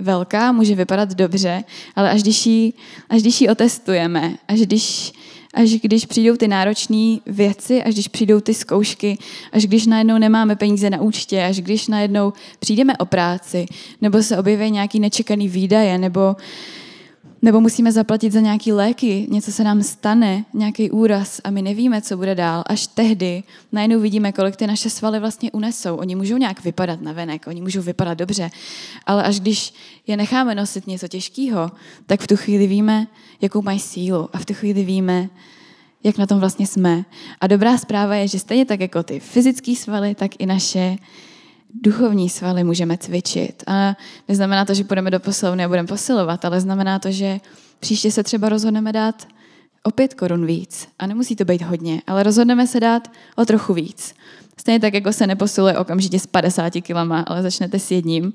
velká, může vypadat dobře, ale až když ji, až když ji otestujeme, až když Až když přijdou ty náročné věci, až když přijdou ty zkoušky, až když najednou nemáme peníze na účtě, až když najednou přijdeme o práci, nebo se objeví nějaký nečekaný výdaje, nebo, nebo musíme zaplatit za nějaké léky, něco se nám stane, nějaký úraz a my nevíme, co bude dál. Až tehdy najednou vidíme, kolik ty naše svaly vlastně unesou. Oni můžou nějak vypadat navenek, oni můžou vypadat dobře, ale až když je necháme nosit něco těžkého, tak v tu chvíli víme, jakou mají sílu a v tu chvíli víme, jak na tom vlastně jsme. A dobrá zpráva je, že stejně tak jako ty fyzické svaly, tak i naše duchovní svaly můžeme cvičit. A neznamená to, že půjdeme do posilovny a budeme posilovat, ale znamená to, že příště se třeba rozhodneme dát o pět korun víc. A nemusí to být hodně, ale rozhodneme se dát o trochu víc. Stejně tak, jako se neposiluje okamžitě s padesáti kilama, ale začnete s jedním,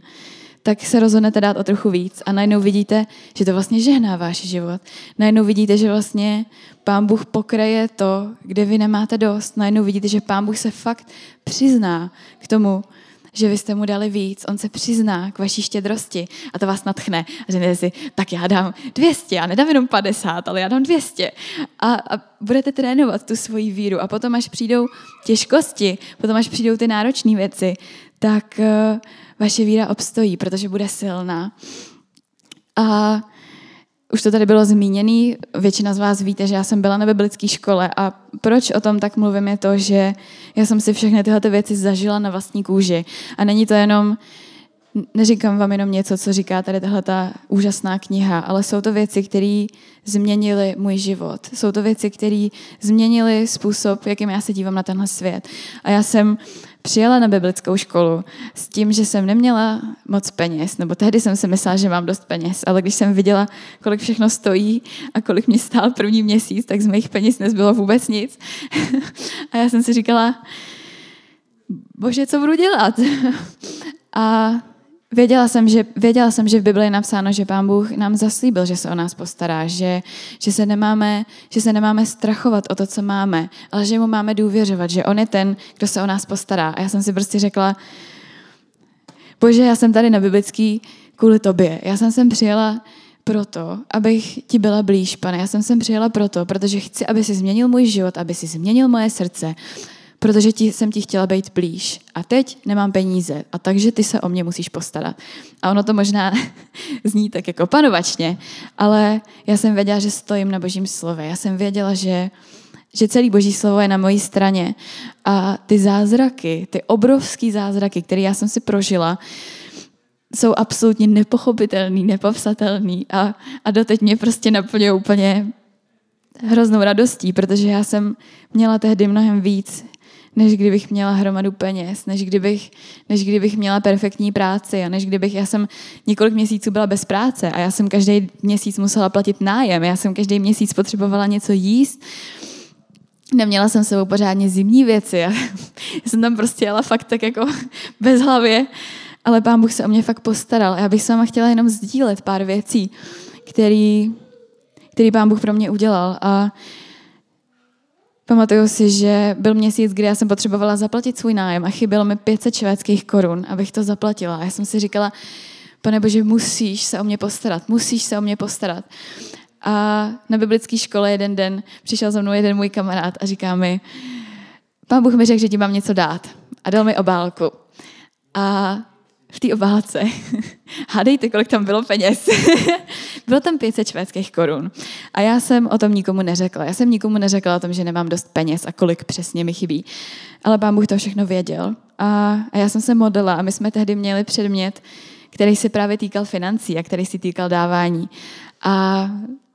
tak se rozhodnete dát o trochu víc a najednou vidíte, že to vlastně žehná váš život. Najednou vidíte, že vlastně Pán Bůh pokryje to, kde vy nemáte dost. Najednou vidíte, že Pán Bůh se fakt přizná k tomu, že vy jste mu dali víc. On se přizná k vaší štědrosti a to vás natchne. A řeknete si, tak já dám dvě stě, já nedám jenom padesát, ale já dám dvě stě. A, a budete trénovat tu svoji víru a potom, až přijdou těžkosti, potom, až přijdou ty náročné věci, tak vaše víra obstojí, protože bude silná. A už to tady bylo zmíněné, většina z vás víte, že já jsem byla na biblické škole a proč o tom tak mluvím je to, že já jsem si všechny tyhle věci zažila na vlastní kůži. A není to jenom, neříkám vám jenom něco, co říká tady tahleta úžasná kniha, ale jsou to věci, které změnily můj život. Jsou to věci, které změnily způsob, jakým já se dívám na tenhle svět. A já jsem přijela na biblickou školu s tím, že jsem neměla moc peněz, nebo tehdy jsem si myslela, že mám dost peněz, ale když jsem viděla, kolik všechno stojí a kolik mě stál první měsíc, tak z mých peněz nezbylo vůbec nic. A já jsem si říkala, bože, co budu dělat? A Věděla jsem, že, věděla jsem, že v Bibli je napsáno, že Pán Bůh nám zaslíbil, že se o nás postará, že, že, se nemáme, že se nemáme strachovat o to, co máme, ale že mu máme důvěřovat, že on je ten, kdo se o nás postará. A já jsem si prostě řekla, bože, já jsem tady na biblický kvůli tobě. Já jsem sem přijela proto, abych ti byla blíž, Pane. Já jsem sem přijela proto, protože chci, aby jsi změnil můj život, aby jsi změnil moje srdce, protože ti, jsem ti chtěla být blíž a teď nemám peníze a takže ty se o mě musíš postarat. A ono to možná zní tak jako panovačně, ale já jsem věděla, že stojím na Božím slově. Já jsem věděla, že, že celý Boží slovo je na mojí straně a ty zázraky, ty obrovský zázraky, které já jsem si prožila, jsou absolutně nepochopitelný, nepopsatelný a, a doteď mě prostě naplňuje úplně hroznou radostí, protože já jsem měla tehdy mnohem víc, než kdybych měla hromadu peněz, než kdybych, než kdybych měla perfektní práci a než kdybych, já jsem několik měsíců byla bez práce a já jsem každý měsíc musela platit nájem, já jsem každý měsíc potřebovala něco jíst, neměla jsem s sebou pořádně zimní věci a já jsem tam prostě jela fakt tak jako bez hlavě, ale Pán Bůh se o mě fakt postaral a já bych s váma chtěla jenom sdílet pár věcí, který, který Pán Bůh pro mě udělal a pamatuju si, že byl měsíc, kdy já jsem potřebovala zaplatit svůj nájem a chybělo mi pět set švédských korun, abych to zaplatila. A já jsem si říkala, Pane Bože, musíš se o mě postarat, musíš se o mě postarat. A na biblické škole jeden den přišel za mnou jeden můj kamarád a říká mi, Pán Bůh mi řekl, že ti mám něco dát. A dal mi obálku. A v té obálce, hádejte, kolik tam bylo peněz. Bylo tam pět set švédských korun. A já jsem o tom nikomu neřekla. Já jsem nikomu neřekla o tom, že nemám dost peněz a kolik přesně mi chybí. Ale Pán Bůh to všechno věděl. A, a já jsem se modlila a my jsme tehdy měli předmět, který se právě týkal financí a který se týkal dávání. A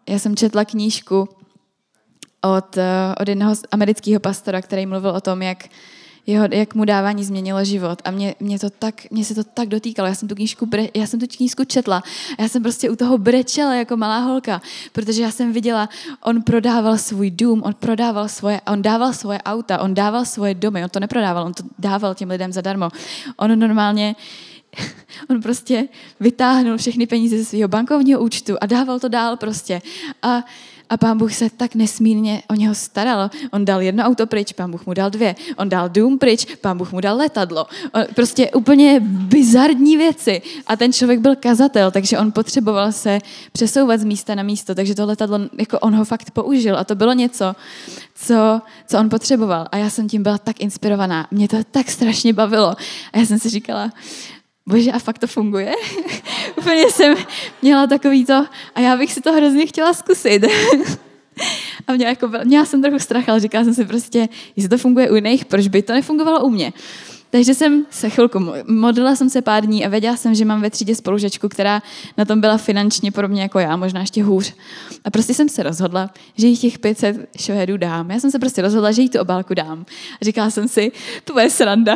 já jsem četla knížku od, od jednoho amerického pastora, který mluvil o tom, jak, jeho, jak mu dávání změnilo život. A mě, mě, to tak, mě se to tak dotýkalo. Já jsem tu knížku, bre, já jsem tu knížku četla a já jsem prostě u toho brečela jako malá holka, protože já jsem viděla, on prodával svůj dům, on prodával svoje, on dával svoje auta, on dával svoje domy, on to neprodával, on to dával těm lidem zadarmo. On normálně On prostě vytáhnul všechny peníze ze svého bankovního účtu a dával to dál prostě. A, a Pán Bůh se tak nesmírně o něho staral. On dal jedno auto pryč, Pán Bůh mu dal dvě. On dal dům pryč, Pán Bůh mu dal letadlo. On, prostě úplně bizarní věci. A ten člověk byl kazatel, takže on potřeboval se přesouvat z místa na místo. Takže to letadlo, jako on ho fakt použil. A to bylo něco, co, co on potřeboval. A já jsem tím byla tak inspirovaná. Mě to tak strašně bavilo. A já jsem si říkala, bože, a fakt to funguje? Úplně jsem měla takový to a já bych si to hrozně chtěla zkusit. A měla, jako, měla jsem trochu strach, ale říkala jsem si prostě, jestli to funguje u jiných, proč by to nefungovalo u mě? Takže jsem se chvilku modlila jsem se pár dní a věděla jsem, že mám ve třídě spolužečku, která na tom byla finančně podobně jako já, možná ještě hůř. A prostě jsem se rozhodla, že jí těch pět set šohedů dám. Já jsem se prostě rozhodla, že jí tu obálku dám. A říkala jsem si, to bude sranda.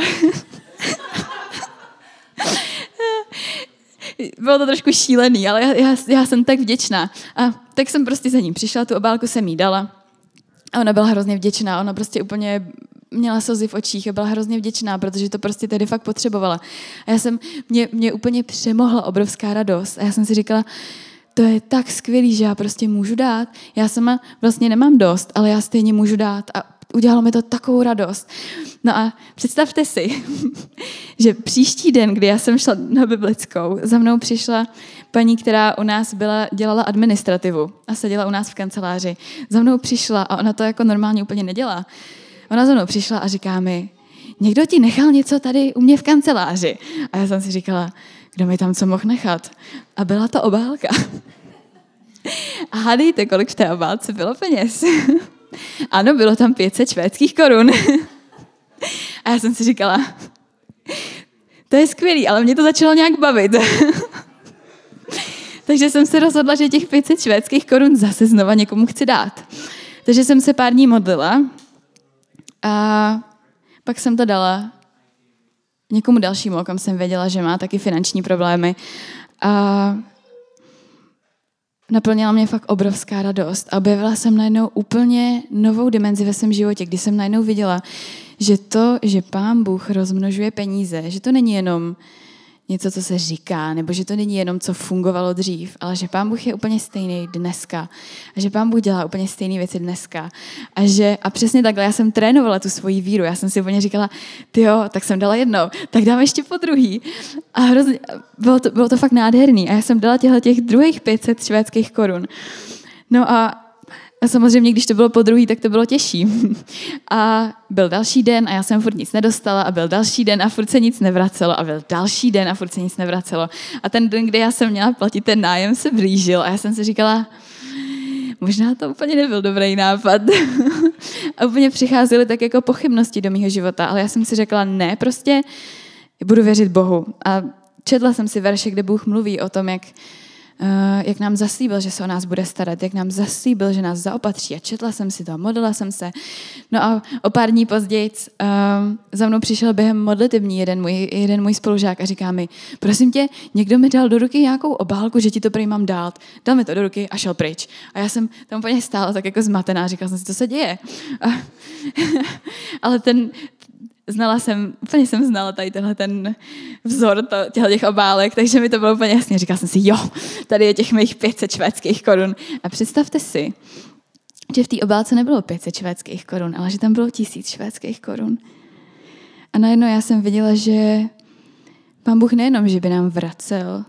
Bylo to trošku šílený, ale já, já, já jsem tak vděčná. A tak jsem prostě za ním přišla, tu obálku jsem jí dala a ona byla hrozně vděčná. Ona prostě úplně měla slzy v očích a byla hrozně vděčná, protože to prostě tedy fakt potřebovala. A já jsem, mě, mě úplně přemohla obrovská radost a já jsem si říkala, to je tak skvělý, že já prostě můžu dát. Já sama vlastně nemám dost, ale já stejně můžu dát a udělalo mi to takovou radost. No a představte si, že příští den, kdy já jsem šla na biblickou, za mnou přišla paní, která u nás byla, dělala administrativu a seděla u nás v kanceláři. Za mnou přišla a ona to jako normálně úplně nedělá. Ona za mnou přišla a říká mi, někdo ti nechal něco tady u mě v kanceláři. A já jsem si říkala, kdo mi tam co mohl nechat? A byla to obálka. A hádejte, kolik v té obálce bylo peněz. Ano, bylo tam pět set švédských korun. A já jsem si říkala, to je skvělý, ale mě to začalo nějak bavit. Takže jsem se rozhodla, že těch pět set švédských korun zase znova někomu chci dát. Takže jsem se pár dní modlila a pak jsem to dala někomu dalšímu, kam jsem věděla, že má taky finanční problémy. A naplnila mě fakt obrovská radost a objevila jsem najednou úplně novou dimenzi ve svém životě, kdy jsem najednou viděla, že to, že Pán Bůh rozmnožuje peníze, že to není jenom něco, co se říká, nebo že to není jenom, co fungovalo dřív, ale že Pán Bůh je úplně stejný dneska. A že Pán Bůh dělá úplně stejné věci dneska. A, že, a přesně takhle já jsem trénovala tu svoji víru. Já jsem si úplně říkala, tyjo, tak jsem dala jednou, tak dám ještě po druhý. A hrozně, bylo, to, bylo to fakt nádherný. A já jsem dala těchto těch druhých pět set švédských korun. No a A samozřejmě, když to bylo po druhý, tak to bylo těžší. A byl další den a já jsem furt nic nedostala a byl další den a furt se nic nevracelo a byl další den a furt se nic nevracelo. A ten den, kdy já jsem měla platit ten nájem, se blížil a já jsem si říkala, možná to úplně nebyl dobrý nápad. A úplně přicházely tak jako pochybnosti do mýho života, ale já jsem si řekla, ne, prostě budu věřit Bohu. A četla jsem si verše, kde Bůh mluví o tom, jak jak nám zaslíbil, že se o nás bude starat, jak nám zaslíbil, že nás zaopatří. A četla jsem si to a modlila jsem se. No a o pár dní později um, za mnou přišel během modlitební jeden můj, jeden můj spolužák a říká mi, prosím tě, někdo mi dal do ruky nějakou obálku, že ti to prý mám dát. Dal mi to do ruky a šel pryč. A já jsem tam úplně stála tak jako zmatená, říkala jsem si, co se děje. A, ale ten... Znala jsem, úplně jsem znala tady tenhle ten vzor těch obálek, takže mi to bylo úplně jasně. Říkala jsem si, jo, tady je těch mých pět set švédských korun. A představte si, že v té obálce nebylo pět set švédských korun, ale že tam bylo tisíc švédských korun. A najednou já jsem viděla, že Pán Bůh nejenom, že by nám vracel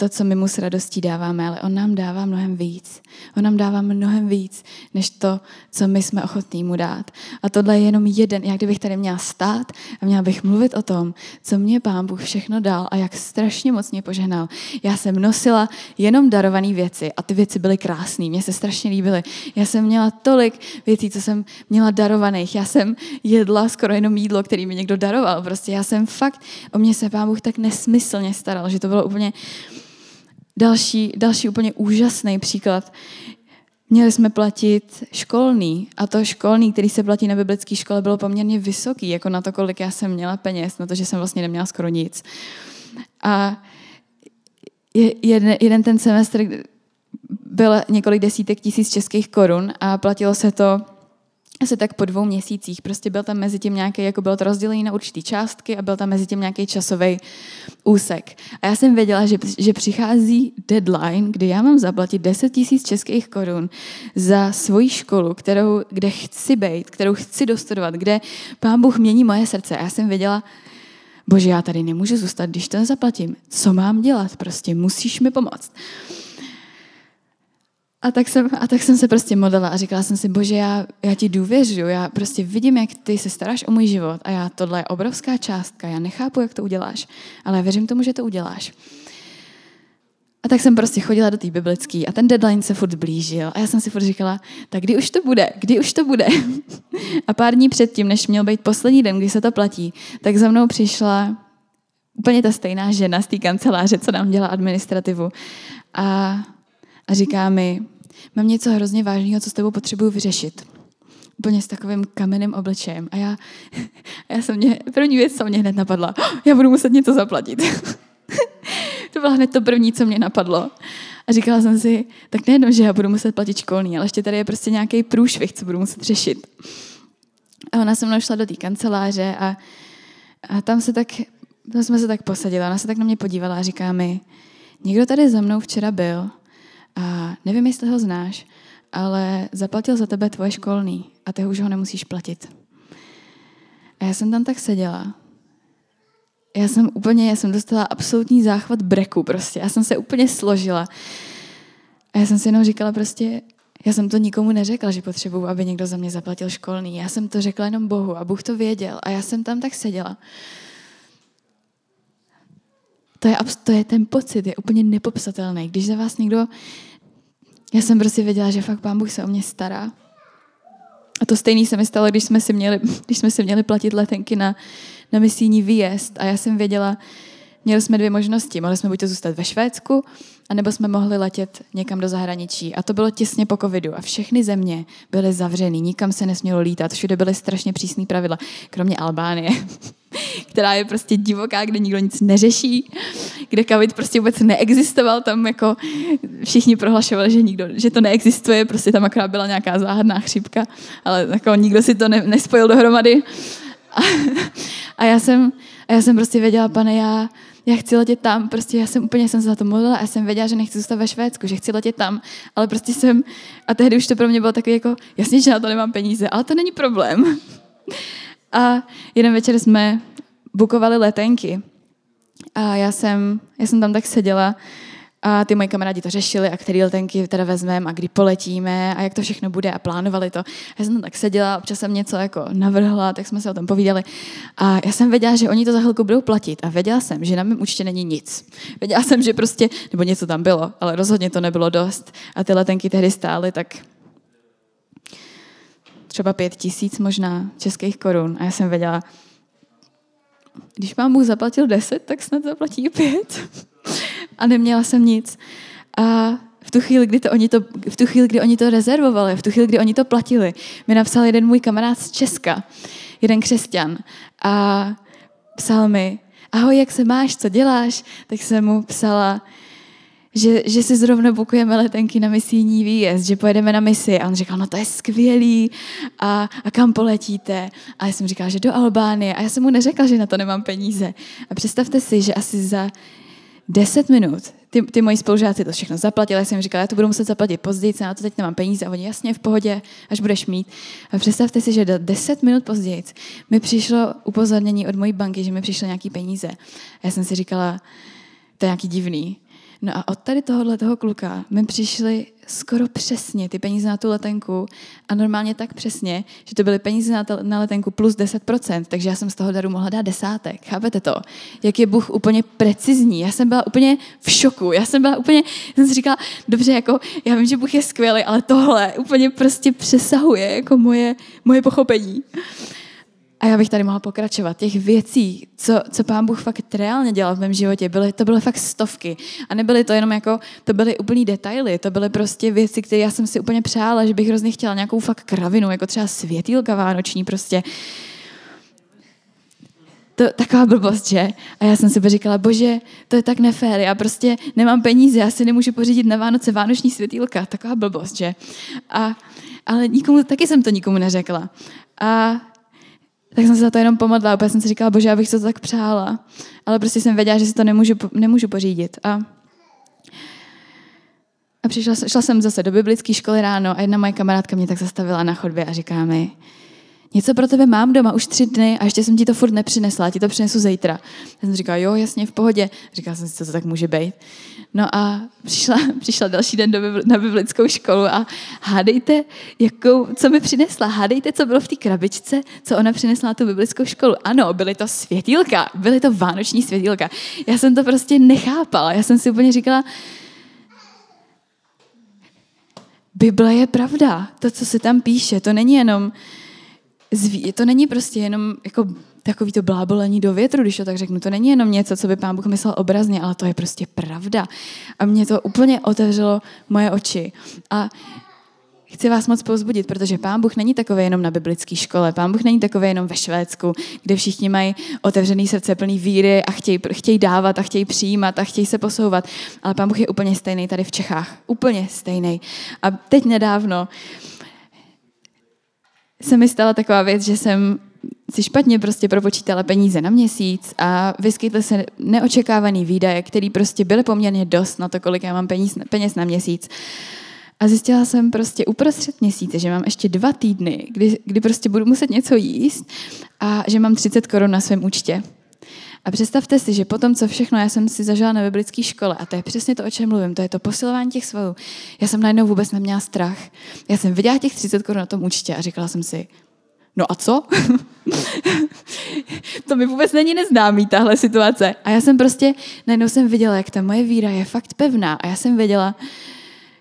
to, co my mu s radostí dáváme, ale on nám dává mnohem víc. On nám dává mnohem víc, než to, co my jsme ochotní mu dát. A tohle je jenom jeden. Já kdybych tady měla stát a měla bych mluvit o tom, co mě Pán Bůh všechno dal a jak strašně moc mě požehnal. Já jsem nosila jenom darované věci a ty věci byly krásné, mě se strašně líbily. Já jsem měla tolik věcí, co jsem měla darovaných. Já jsem jedla skoro jenom jídlo, který mi někdo daroval. Prostě já jsem fakt, o mě se Pán Bůh tak nesmyslně staral, že to bylo úplně Další, další úplně úžasný příklad. Měli jsme platit školný a to školný, který se platí na biblické škole, bylo poměrně vysoký, jako na to, kolik já jsem měla peněz, na to, že jsem vlastně neměla skoro nic. A jeden, jeden ten semestr byl několik desítek tisíc českých korun a platilo se to asi tak po dvou měsících. Prostě byl tam mezi tím nějaký, jako bylo to rozdělení na určitý částky a byl tam mezi tím nějaký časový úsek. A já jsem věděla, že, že přichází deadline, kdy já mám zaplatit deset tisíc českých korun za svoji školu, kterou, kde chci být, kterou chci dostudovat, kde Pán Bůh mění moje srdce. A já jsem věděla, bože, já tady nemůžu zůstat, když to nezaplatím. Co mám dělat? Prostě musíš mi pomoct. A tak, jsem, a tak jsem se prostě modlila a říkala jsem si, bože, já, já ti důvěřuju, já prostě vidím, jak ty se staráš o můj život a já, tohle je obrovská částka, já nechápu, jak to uděláš, ale věřím tomu, že to uděláš. A tak jsem prostě chodila do té biblické a ten deadline se furt blížil a já jsem si furt říkala, tak kdy už to bude, kdy už to bude. A pár dní předtím, než měl být poslední den, kdy se to platí, tak za mnou přišla úplně ta stejná žena z té kanceláře, co nám dělá administrativu. A A říká mi, mám něco hrozně vážného, co s tebou potřebuju vyřešit. Úplně s takovým kamenným obličejem. A já, já jsem mě, první věc, co mě hned napadla, já budu muset něco zaplatit. To bylo hned to první, co mě napadlo. A říkala jsem si, tak nejenom, že já budu muset platit školní, ale ještě tady je prostě nějaký průšvih, co budu muset řešit. A ona se mnou šla do té kanceláře a, a tam, se tak, tam jsme se tak posadila. Ona se tak na mě podívala a říká mi, někdo tady za mnou včera byl, a nevím, jestli ho znáš, ale zaplatil za tebe tvoje školný a ty už ho nemusíš platit. A já jsem tam tak seděla. Já jsem úplně, já jsem dostala absolutní záchvat breku prostě. Já jsem se úplně složila. A já jsem si jenom říkala prostě, já jsem to nikomu neřekla, že potřebuju, aby někdo za mě zaplatil školný. Já jsem to řekla jenom Bohu a Bůh to věděl. A já jsem tam tak seděla. To je, to je ten pocit, je úplně nepopsatelný. Když za vás někdo... Já jsem prostě věděla, že fakt Pán Bůh se o mě stará. A to stejné se mi stalo, když jsme si měli, když jsme si měli platit letenky na, na misijní výjezd. A já jsem věděla, měli jsme dvě možnosti. Mohli jsme buď to zůstat ve Švédsku, anebo jsme mohli letět někam do zahraničí. A to bylo těsně po covidu. A všechny země byly zavřený. Nikam se nesmělo lítat. Všude byly strašně přísné pravidla. Kromě Albánie, která je prostě divoká, kde nikdo nic neřeší, kde covid prostě vůbec neexistoval, tam jako všichni prohlašovali, že, nikdo, že to neexistuje, prostě tam akorát byla nějaká záhadná chřipka, ale jako nikdo si to ne, nespojil dohromady. A, a, já jsem, a já jsem prostě věděla, pane, já, já chci letět tam, prostě já jsem úplně jsem se za to modlila a já jsem věděla, že nechci zůstat ve Švédsku, že chci letět tam, ale prostě jsem, a tehdy už to pro mě bylo takový jako, jasně, že na to nemám peníze, ale to není problém. A jeden večer jsme bukovali letenky a já jsem, já jsem tam tak seděla a ty moji kamarádi to řešili a který letenky teda vezmeme a kdy poletíme a jak to všechno bude a plánovali to. A já jsem tam tak seděla, občas jsem něco jako navrhla, tak jsme se o tom povídali a já jsem věděla, že oni to za chvilku budou platit a věděla jsem, že na mém účtě není nic. Věděla jsem, že prostě, nebo něco tam bylo, ale rozhodně to nebylo dost a ty letenky tehdy stály tak... třeba pět tisíc možná českých korun. A já jsem věděla, když Pán Bůh zaplatil deset, tak snad zaplatí pět. A neměla jsem nic. A v tu chvíli, kdy to oni to, v tu chvíli, kdy oni to rezervovali, v tu chvíli, kdy oni to platili, mi napsal jeden můj kamarád z Česka, jeden křesťan. A psal mi, ahoj, jak se máš, co děláš? Tak jsem mu psala, Že, že si zrovna bukujeme letenky na misijní výjezd, že pojedeme na misi. A on říkal, no to je skvělý. A, a kam poletíte? A já jsem říkala, že do Albánie. A já jsem mu neřekla, že na to nemám peníze. A představte si, že asi za deset minut ty, ty moji spolužáci to všechno zaplatili. Já jsem říkala, já to budu muset zaplatit později, na to teď nemám peníze. A oni jasně, v pohodě, až budeš mít. A představte si, že do deset minut později mi přišlo upozornění od mojí banky, že mi přišly nějaký peníze. A já jsem si říkala, to je nějaký divný. No a od tady tohohletoho kluka mi přišly skoro přesně ty peníze na tu letenku a normálně tak přesně, že to byly peníze na, ta, na letenku plus deset procent, takže já jsem z toho daru mohla dát desátek. Chápete to? Jak je Bůh úplně precizní. Já jsem byla úplně v šoku. Já jsem byla úplně, jsem si říkala, dobře, jako já vím, že Bůh je skvělý, ale tohle úplně prostě přesahuje jako moje, moje pochopení. A já bych tady mohla pokračovat. Těch věcí, co, co Pán Bůh fakt reálně dělal v mém životě, byly, to byly fakt stovky. A nebyly to jenom jako, to byly úplný detaily, to byly prostě věci, které já jsem si úplně přála, že bych hrozně chtěla nějakou fakt kravinu, jako třeba světýlka vánoční prostě. To, taková blbost, že? A já jsem si říkala, bože, to je tak nefér, já prostě nemám peníze, já si nemůžu pořídit na Vánoce vánoční světýlka. Taková blbost, že? A, ale nikomu, taky jsem to nikomu neřekla. A tak jsem se za to jenom pomodlila, protože jsem si říkala, bože, já bych to tak přála, ale prostě jsem věděla, že si to nemůžu, nemůžu pořídit. A, a přišla, šla jsem zase do biblické školy ráno a jedna moje kamarádka mě tak zastavila na chodbě a říká mi, něco pro tebe mám doma už tři dny a ještě jsem ti to furt nepřinesla, ti to přinesu zítra. Já jsem říkala, jo, jasně, v pohodě. Říkala jsem si, co to tak může být. No a přišla, přišla další den do, na biblickou školu a hádejte, jakou, co mi přinesla, hádejte, co bylo v té krabičce, co ona přinesla na tu biblickou školu. Ano, byly to světýlka, byly to vánoční světýlka. Já jsem to prostě nechápala, já jsem si úplně říkala, Bible je pravda, to, co se tam píše, to není jenom Zví, to není prostě jenom jako takový to blábolení do větru, když to tak řeknu. To není jenom něco, co by Pán Bůh myslel obrazně, ale to je prostě pravda. A mě to úplně otevřelo moje oči. A chci vás moc povzbudit, protože Pán Bůh není takový jenom na biblické škole, Pán Bůh není takový jenom ve Švédsku, kde všichni mají otevřený srdce plný víry a chtějí, chtějí dávat a chtějí přijímat a chtějí se posouvat. Ale Pán Bůh je úplně stejný tady v Čechách. Úplně stejný. A teď nedávno se mi stala taková věc, že jsem si špatně prostě propočítala peníze na měsíc a vyskytly se neočekávaný výdaje, které prostě byly poměrně dost na to, kolik já mám peníz, peněz na měsíc. A zjistila jsem prostě uprostřed měsíce, že mám ještě dva týdny, kdy, kdy prostě budu muset něco jíst a že mám třicet korun na svém účtě. A představte si, že potom, co všechno já jsem si zažila na biblické škole, a to je přesně to, o čem mluvím, to je to posilování těch svalů. Já jsem najednou vůbec neměla strach. Já jsem viděla těch třicet korun na tom účtě a říkala jsem si, no a co? To mi vůbec není neznámý, tahle situace. A já jsem prostě, najednou jsem viděla, jak ta moje víra je fakt pevná a já jsem věděla,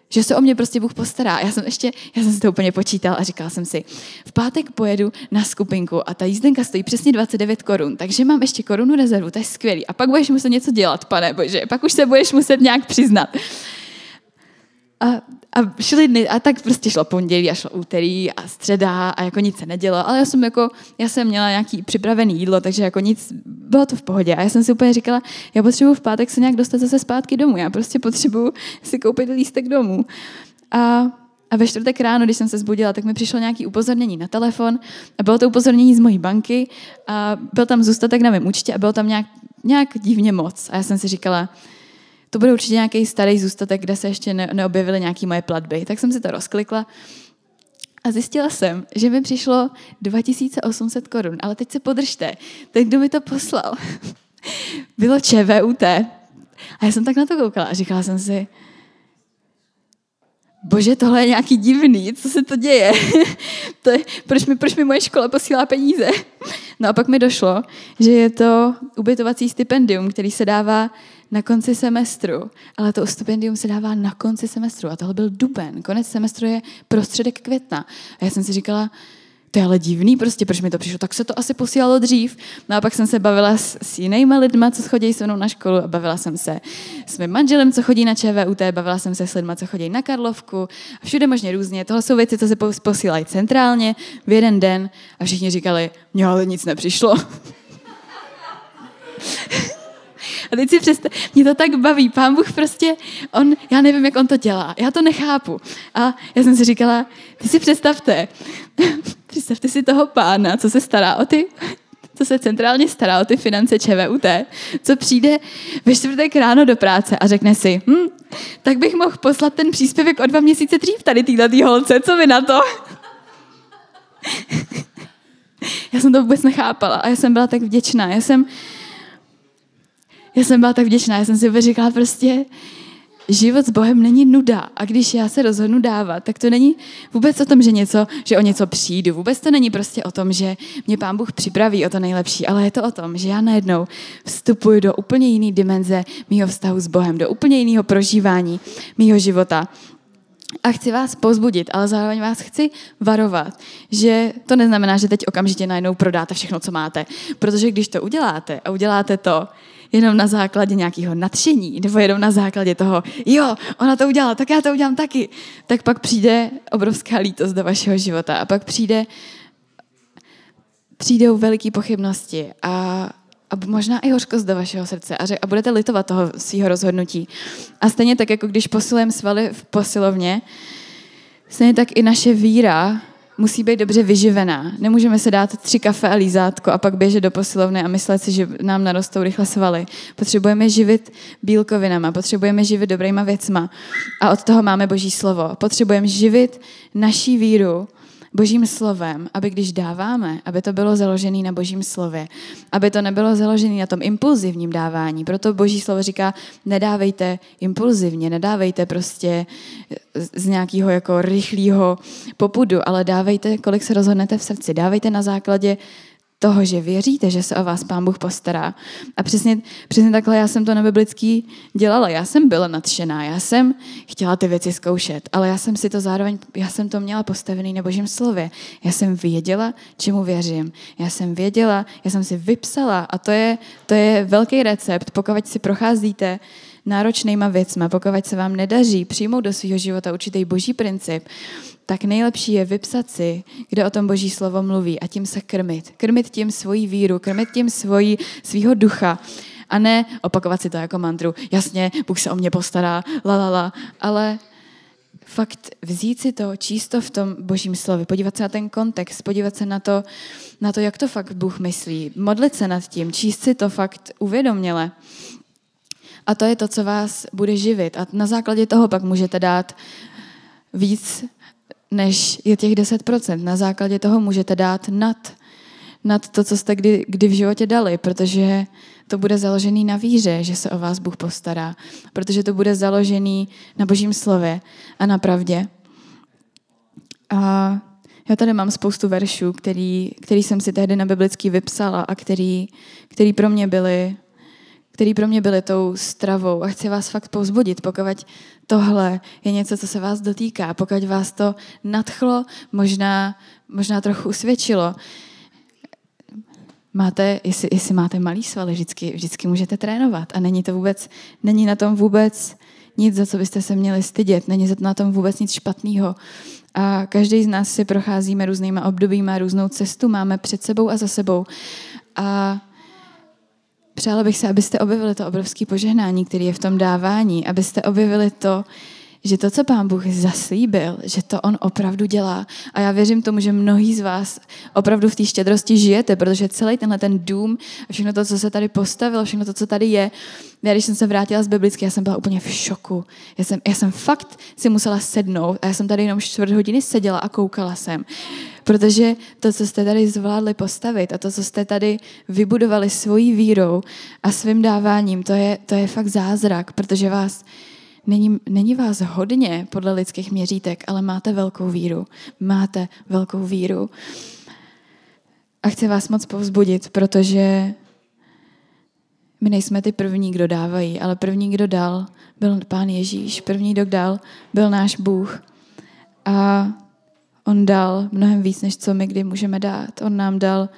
že se o mě prostě Bůh postará. Já jsem ještě, já jsem si to úplně počítala a říkala jsem si, v pátek pojedu na skupinku a ta jízdenka stojí přesně dvacet devět korun, takže mám ještě korunu rezervu, to je skvělý. A pak budeš muset něco dělat, pane bože, pak už se budeš muset nějak přiznat. A, a šli dny, a tak prostě šlo pondělí a šlo úterý a středa a jako nic se nedělo, ale já jsem jako, já jsem měla nějaký připravený jídlo, takže jako nic, bylo to v pohodě a já jsem si úplně říkala, já potřebuji v pátek se nějak dostat zase zpátky domů, já prostě potřebuji si koupit lístek domů. A, a ve čtvrtek ráno, když jsem se zbudila, tak mi přišlo nějaký upozornění na telefon a bylo to upozornění z mojí banky a byl tam zůstatek na mém účtě a bylo tam nějak, nějak divně moc a já jsem si říkala, to bude určitě nějaký starý zůstatek, kde se ještě neobjevily nějaké moje platby. Tak jsem si to rozklikla a zjistila jsem, že mi přišlo dva tisíce osm set korun. Ale teď se podržte, ten, kdo mi to poslal, bylo ČVUT. A já jsem tak na to koukala a říkala jsem si, bože, tohle je nějaký divný, co se to děje? To je, proč, mi, proč mi moje škola posílá peníze? No a pak mi došlo, že je to ubytovací stipendium, který se dává na konci semestru, ale to stipendium se dává na konci semestru a tohle byl duben, konec semestru je prostředek května. A já jsem si říkala, to je ale divný prostě, proč mi to přišlo, tak se to asi posílalo dřív. No a pak jsem se bavila s, s jinýma lidma, co chodí se mnou na školu a bavila jsem se s mým manželem, co chodí na ČVUT, bavila jsem se s lidma, co chodí na Karlovku a všude možně různě. Tohle jsou věci, co se posílají centrálně v jeden den a všichni říkali, mně ale nic nepřišlo. A teď si přesta... mě to tak baví. Pán Bůh prostě, on, já nevím, jak on to dělá. Já to nechápu. A já jsem si říkala, ty si představte, představte si toho pána, co se stará o ty, co se centrálně stará o ty finance ČVUT, co přijde ve čtvrtek ráno do práce a řekne si, hm, tak bych mohl poslat ten příspěvek o dva měsíce dřív tady týhletý holce, co vy na to? Já jsem to vůbec nechápala a já jsem byla tak vděčná. Já jsem Já jsem byla tak vděčná, já jsem si říkala prostě, život s Bohem není nuda. A když já se rozhodnu dávat, tak to není vůbec o tom, že něco, že o něco přijdu. Vůbec to není prostě o tom, že mě Pán Bůh připraví o to nejlepší, ale je to o tom, že já najednou vstupuji do úplně jiné dimenze mýho vztahu s Bohem, do úplně jiného prožívání mýho života. A chci vás povzbudit, ale zároveň vás chci varovat, že to neznamená, že teď okamžitě najednou prodáte všechno, co máte. Protože když to uděláte a uděláte to jenom na základě nějakého nadšení nebo jenom na základě toho, jo, ona to udělala, tak já to udělám taky, tak pak přijde obrovská lítost do vašeho života a pak přijde, přijdou veliké pochybnosti a a možná i hořkost do vašeho srdce a, řek, a budete litovat toho svého rozhodnutí. A stejně tak, jako když posilujeme svaly v posilovně, stejně tak i naše víra musí být dobře vyživená. Nemůžeme se dát tři kafe a lízátko a pak běžet do posilovny a myslet si, že nám narostou rychle svaly. Potřebujeme živit bílkovinama, potřebujeme živit dobrýma věcma a od toho máme Boží slovo. Potřebujeme živit naší víru Božím slovem, aby když dáváme, aby to bylo založené na Božím slově, aby to nebylo založené na tom impulzivním dávání. Proto Boží slovo říká, nedávejte impulzivně, nedávejte prostě z nějakého jako rychlého popudu, ale dávejte, kolik se rozhodnete v srdci. Dávejte na základě toho, že věříte, že se o vás Pán Bůh postará. A přesně, přesně takhle já jsem to na biblický dělala. Já jsem byla nadšená, já jsem chtěla ty věci zkoušet, ale já jsem si to zároveň, já jsem to měla postavený na Božím slově. Já jsem věděla, čemu věřím. Já jsem věděla, já jsem si vypsala a to je, to je velký recept, pokud si procházíte náročnýma věcma, pokud se vám nedaří přijmout do svého života určitý Boží princip, tak nejlepší je vypsat si, kde o tom Boží slovo mluví a tím se krmit. Krmit tím svoji víru, krmit tím svoji, svýho ducha a ne opakovat si to jako mantru. Jasně, Bůh se o mě postará, la, la, la, ale fakt vzít si to čisto v tom Božím slově, podívat se na ten kontext, podívat se na to, na to, jak to fakt Bůh myslí, modlit se nad tím, číst si to fakt uvědoměle. A to je to, co vás bude živit. A na základě toho pak můžete dát víc, než je těch deset procent. Na základě toho můžete dát nad, nad to, co jste kdy, kdy v životě dali, protože to bude založený na víře, že se o vás Bůh postará. Protože to bude založený na Božím slově a na pravdě. A já tady mám spoustu veršů, který, který jsem si tehdy na biblický vypsala a který, který pro mě byly... který pro mě byly tou stravou a chci vás fakt povzbudit, pokud tohle je něco, co se vás dotýká, pokud vás to nadchlo, možná, možná trochu usvědčilo. Máte, jestli, jestli máte malý svaly, vždycky, vždycky můžete trénovat a není to vůbec, není na tom vůbec nic, za co byste se měli stydět, není na tom vůbec nic špatného. A každý z nás si procházíme různýma obdobíma, různou cestu máme před sebou a za sebou. A přála bych se, abyste objevili to obrovské požehnání, které je v tom dávání, abyste objevili to, že to, co Pán Bůh zaslíbil, že to On opravdu dělá. A já věřím tomu, že mnohý z vás opravdu v té štědrosti žijete, protože celý tenhle ten dům a všechno to, co se tady postavilo, všechno to, co tady je, já když jsem se vrátila z biblické, já jsem byla úplně v šoku. Já jsem, já jsem fakt si musela sednout a já jsem tady jenom čtvrt hodiny seděla a koukala jsem. Protože to, co jste tady zvládli postavit a to, co jste tady vybudovali svojí vírou a svým dáváním, to je, to je fakt zázrak, protože vás Není, není vás hodně podle lidských měřítek, ale máte velkou víru. Máte velkou víru. A chci vás moc povzbudit, protože my nejsme ty první, kdo dávají, ale první, kdo dal, byl Pán Ježíš. První, kdo dal, byl náš Bůh. A On dal mnohem víc, než co my kdy můžeme dát. On nám dal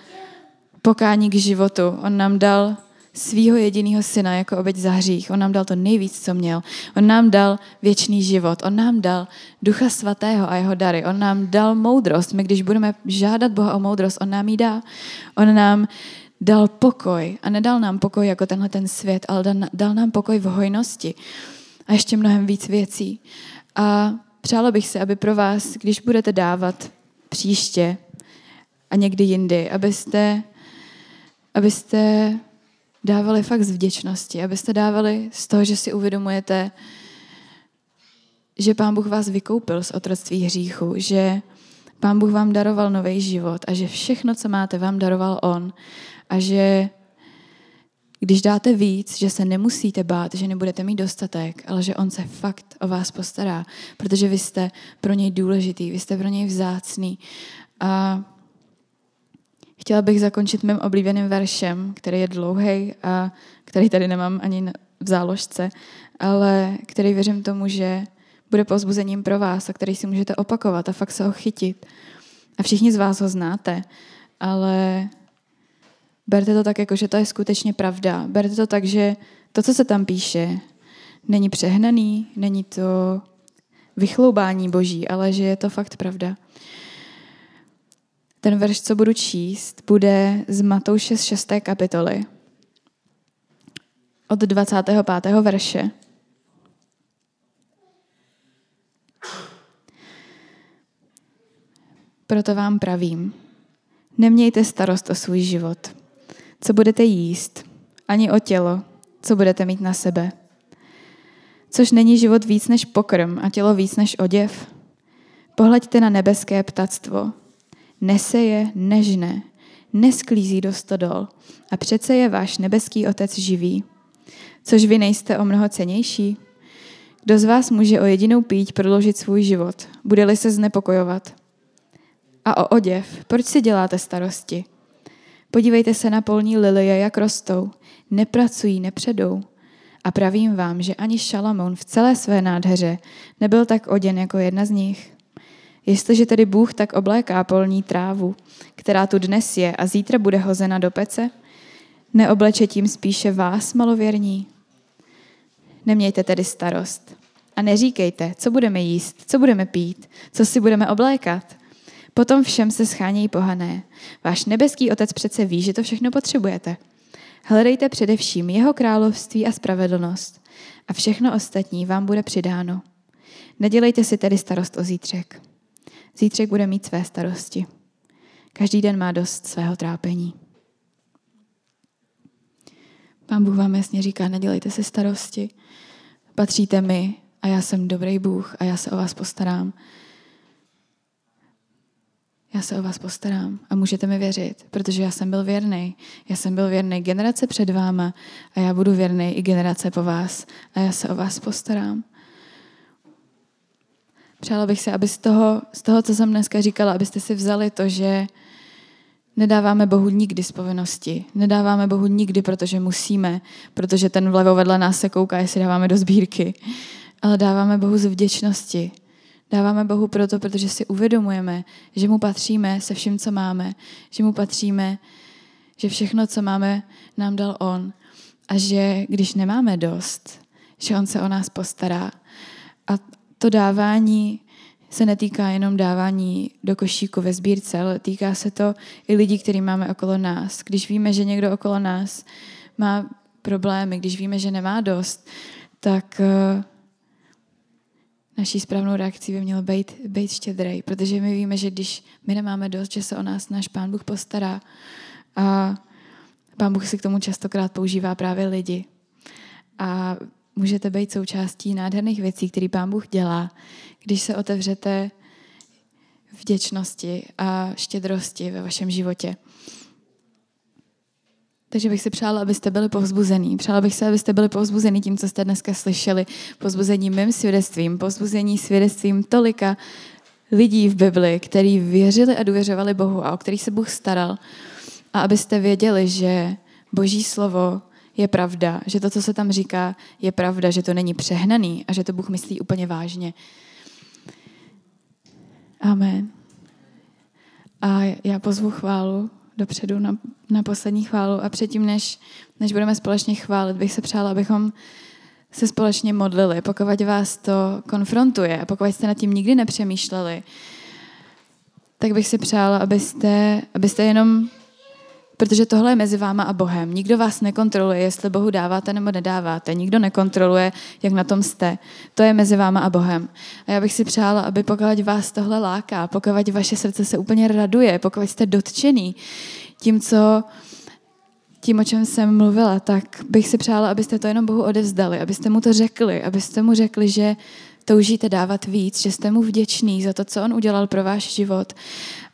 pokání k životu. On nám dal svýho jedinýho syna jako oběť za hřích. On nám dal to nejvíc, co měl. On nám dal věčný život. On nám dal Ducha svatého a jeho dary. On nám dal moudrost. My, když budeme žádat Boha o moudrost, On nám ji dá. On nám dal pokoj. A nedal nám pokoj jako tenhle ten svět, ale dal nám pokoj v hojnosti. A ještě mnohem víc věcí. A přála bych se, aby pro vás, když budete dávat příště a někdy jindy, abyste abyste dávali fakt z vděčnosti, abyste dávali z toho, že si uvědomujete, že Pán Bůh vás vykoupil z otroctví hříchu, že Pán Bůh vám daroval nový život a že všechno, co máte, vám daroval On a že Když dáte víc, že se nemusíte bát, že nebudete mít dostatek, ale že on se fakt o vás postará, protože vy jste pro něj důležitý, vy jste pro něj vzácný. A chtěla bych zakončit mým oblíbeným veršem, který je dlouhý a který tady nemám ani v záložce, ale který věřím tomu, že bude povzbuzením pro vás a který si můžete opakovat a fakt se ho chytit. A všichni z vás ho znáte, ale berte to tak, jako že to je skutečně pravda. Berte to tak, že to, co se tam píše, není přehnaný, není to vychloubání boží, ale že je to fakt pravda. Ten verš, co budu číst, bude z Matouše z šesté kapitoly. Od dvacátého pátého verše. Proto vám pravím, nemějte starost o svůj život, co budete jíst, ani o tělo, co budete mít na sebe. Což není život víc než pokrm a tělo víc než oděv? Pohleďte na nebeské ptactvo. Neseje, nežne, nesklízí do stodol a přece je váš nebeský otec živý. Což vy nejste o mnoho cennější? Kdo z vás může o jedinou píď prodloužit svůj život, bude-li se znepokojovat? A o oděv, proč si děláte starosti? Podívejte se na polní lilie, jak rostou, nepracují, nepředou. A pravím vám, že ani Šalamoun v celé své nádheře nebyl tak oděn jako jedna z nich. Jestliže tedy Bůh tak obléká polní trávu, která tu dnes je a zítra bude hozena do pece, neobleče tím spíše vás, malověrní? Nemějte tedy starost a neříkejte, co budeme jíst, co budeme pít, co si budeme oblékat. Potom všem se schánějí pohané. Váš nebeský otec přece ví, že to všechno potřebujete. Hledejte především jeho království a spravedlnost a všechno ostatní vám bude přidáno. Nedělejte si tedy starost o zítřek. Zítřek bude mít své starosti. Každý den má dost svého trápení. Pán Bůh vám jasně říká, nedělejte si starosti. Patříte mi a já jsem dobrý Bůh a já se o vás postarám. Já se o vás postarám a můžete mi věřit, protože já jsem byl věrný. Já jsem byl věrný generace před váma a já budu věrný i generace po vás a já se o vás postarám. Přála bych se, aby z toho, z toho, co jsem dneska říkala, abyste si vzali to, že nedáváme Bohu nikdy z povinnosti. Nedáváme Bohu nikdy, protože musíme, protože ten vlevo vedle nás se kouká, jestli dáváme do sbírky. Ale dáváme Bohu z vděčnosti. Dáváme Bohu proto, protože si uvědomujeme, že mu patříme se vším, co máme. Že mu patříme, že všechno, co máme, nám dal on. A že když nemáme dost, že on se o nás postará. A to dávání se netýká jenom dávání do košíku ve sbírce, ale týká se to i lidí, který máme okolo nás. Když víme, že někdo okolo nás má problémy, když víme, že nemá dost, tak naší správnou reakcí by mělo být, být štědrej, protože my víme, že když my nemáme dost, že se o nás náš Pán Bůh postará. A Pán Bůh si k tomu častokrát používá právě lidi. A můžete být součástí nádherných věcí, které Pán Bůh dělá, když se otevřete vděčnosti a štědrosti ve vašem životě. Takže bych si přála, abyste byli povzbuzení. Přála bych se, abyste byli povzbuzení tím, co jste dneska slyšeli, povzbuzení mým svědectvím, povzbuzení svědectvím tolika lidí v Bibli, kteří věřili a důvěřovali Bohu a o kterých se Bůh staral. A abyste věděli, že Boží slovo je pravda, že to, co se tam říká, je pravda, že to není přehnaný a že to Bůh myslí úplně vážně. Amen. A já pozvu chválu dopředu na, na poslední chválu a předtím, než, než budeme společně chválit, bych se přála, abychom se společně modlili, pokud vás to konfrontuje a pokud jste nad tím nikdy nepřemýšleli, tak bych se přála, abyste, abyste jenom, protože tohle je mezi váma a Bohem. Nikdo vás nekontroluje, jestli Bohu dáváte nebo nedáváte. Nikdo nekontroluje, jak na tom jste. To je mezi váma a Bohem. A já bych si přála, aby pokud vás tohle láká, pokud vaše srdce se úplně raduje, pokud jste dotčený tím, co, tím, o čem jsem mluvila, tak bych si přála, abyste to jenom Bohu odevzdali, abyste mu to řekli, abyste mu řekli, že toužíte dávat víc, že jste mu vděčný za to, co on udělal pro váš život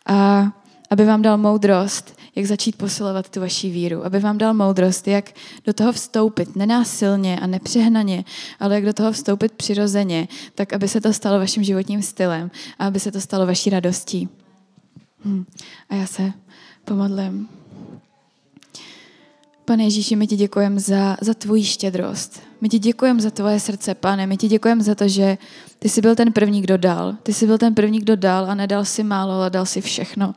a aby vám dal moudrost, jak začít posilovat tu vaši víru, aby vám dal moudrost, jak do toho vstoupit, nenásilně a nepřehnaně, ale jak do toho vstoupit přirozeně, tak aby se to stalo vaším životním stylem a aby se to stalo vaší radostí. Hm. A já se pomodlím. Pane Ježíši, my ti děkujeme za, za tvoji štědrost. My ti děkujeme za tvoje srdce, Pane. My ti děkujeme za to, že ty jsi byl ten první, kdo dal. Ty jsi byl ten první, kdo dal a nedal si málo, ale dal si všechno.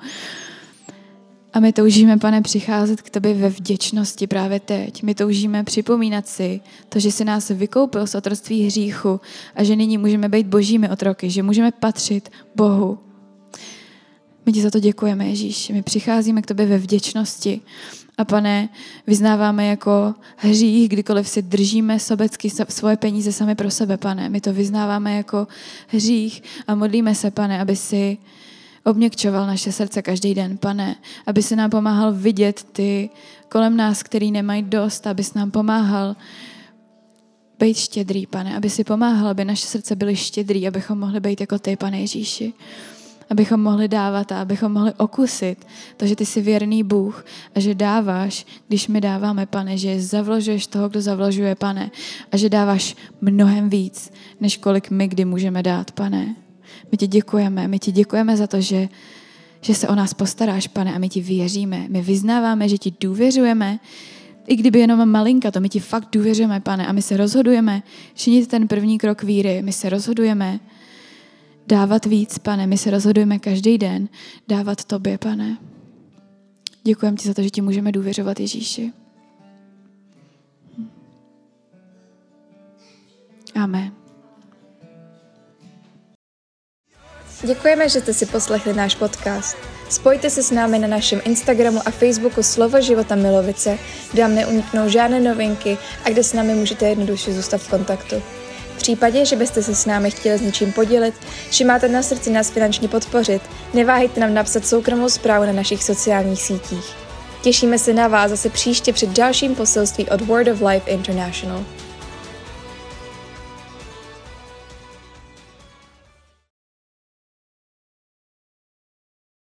A my toužíme, Pane, přicházet k tobě ve vděčnosti právě teď. My toužíme připomínat si to, že jsi nás vykoupil z otroctví hříchu a že nyní můžeme být božími otroky, že můžeme patřit Bohu. My ti za to děkujeme, Ježíši. My přicházíme k tobě ve vděčnosti. A Pane, vyznáváme jako hřích, kdykoliv si držíme sobecky svoje peníze sami pro sebe, Pane. My to vyznáváme jako hřích a modlíme se, Pane, aby si obměkčoval naše srdce každý den, Pane. Aby si nám pomáhal vidět ty kolem nás, který nemají dost, aby si nám pomáhal být štědrý, Pane. Aby si pomáhal, aby naše srdce byly štědrý, abychom mohli být jako ty, Pane Ježíši. Abychom mohli dávat a abychom mohli okusit to, že ty jsi věrný Bůh a že dáváš, když my dáváme, Pane, že zavlažuješ toho, kdo zavlažuje, Pane, a že dáváš mnohem víc, než kolik my kdy můžeme dát, Pane. My ti děkujeme, my ti děkujeme za to, že, že se o nás postaráš, Pane, a my ti věříme. My vyznáváme, že ti důvěřujeme, i kdyby jenom malinka, to my ti fakt důvěřujeme, Pane, a my se rozhodujeme činit ten první krok víry, my se rozhodujeme dávat víc, Pane, my se rozhodujeme každý den dávat tobě, Pane. Děkujeme ti za to, že ti můžeme důvěřovat, Ježíši. Amen. Děkujeme, že jste si poslechli náš podcast. Spojte se s námi na našem Instagramu a Facebooku Slovo života Milovice, kde vám neuniknou žádné novinky a kde s námi můžete jednoduše zůstat v kontaktu. V případě, že byste se s námi chtěli s něčím podělit, či máte na srdci nás finančně podpořit, neváhejte nám napsat soukromou zprávu na našich sociálních sítích. Těšíme se na vás zase příště před dalším poselstvím od Word of Life International.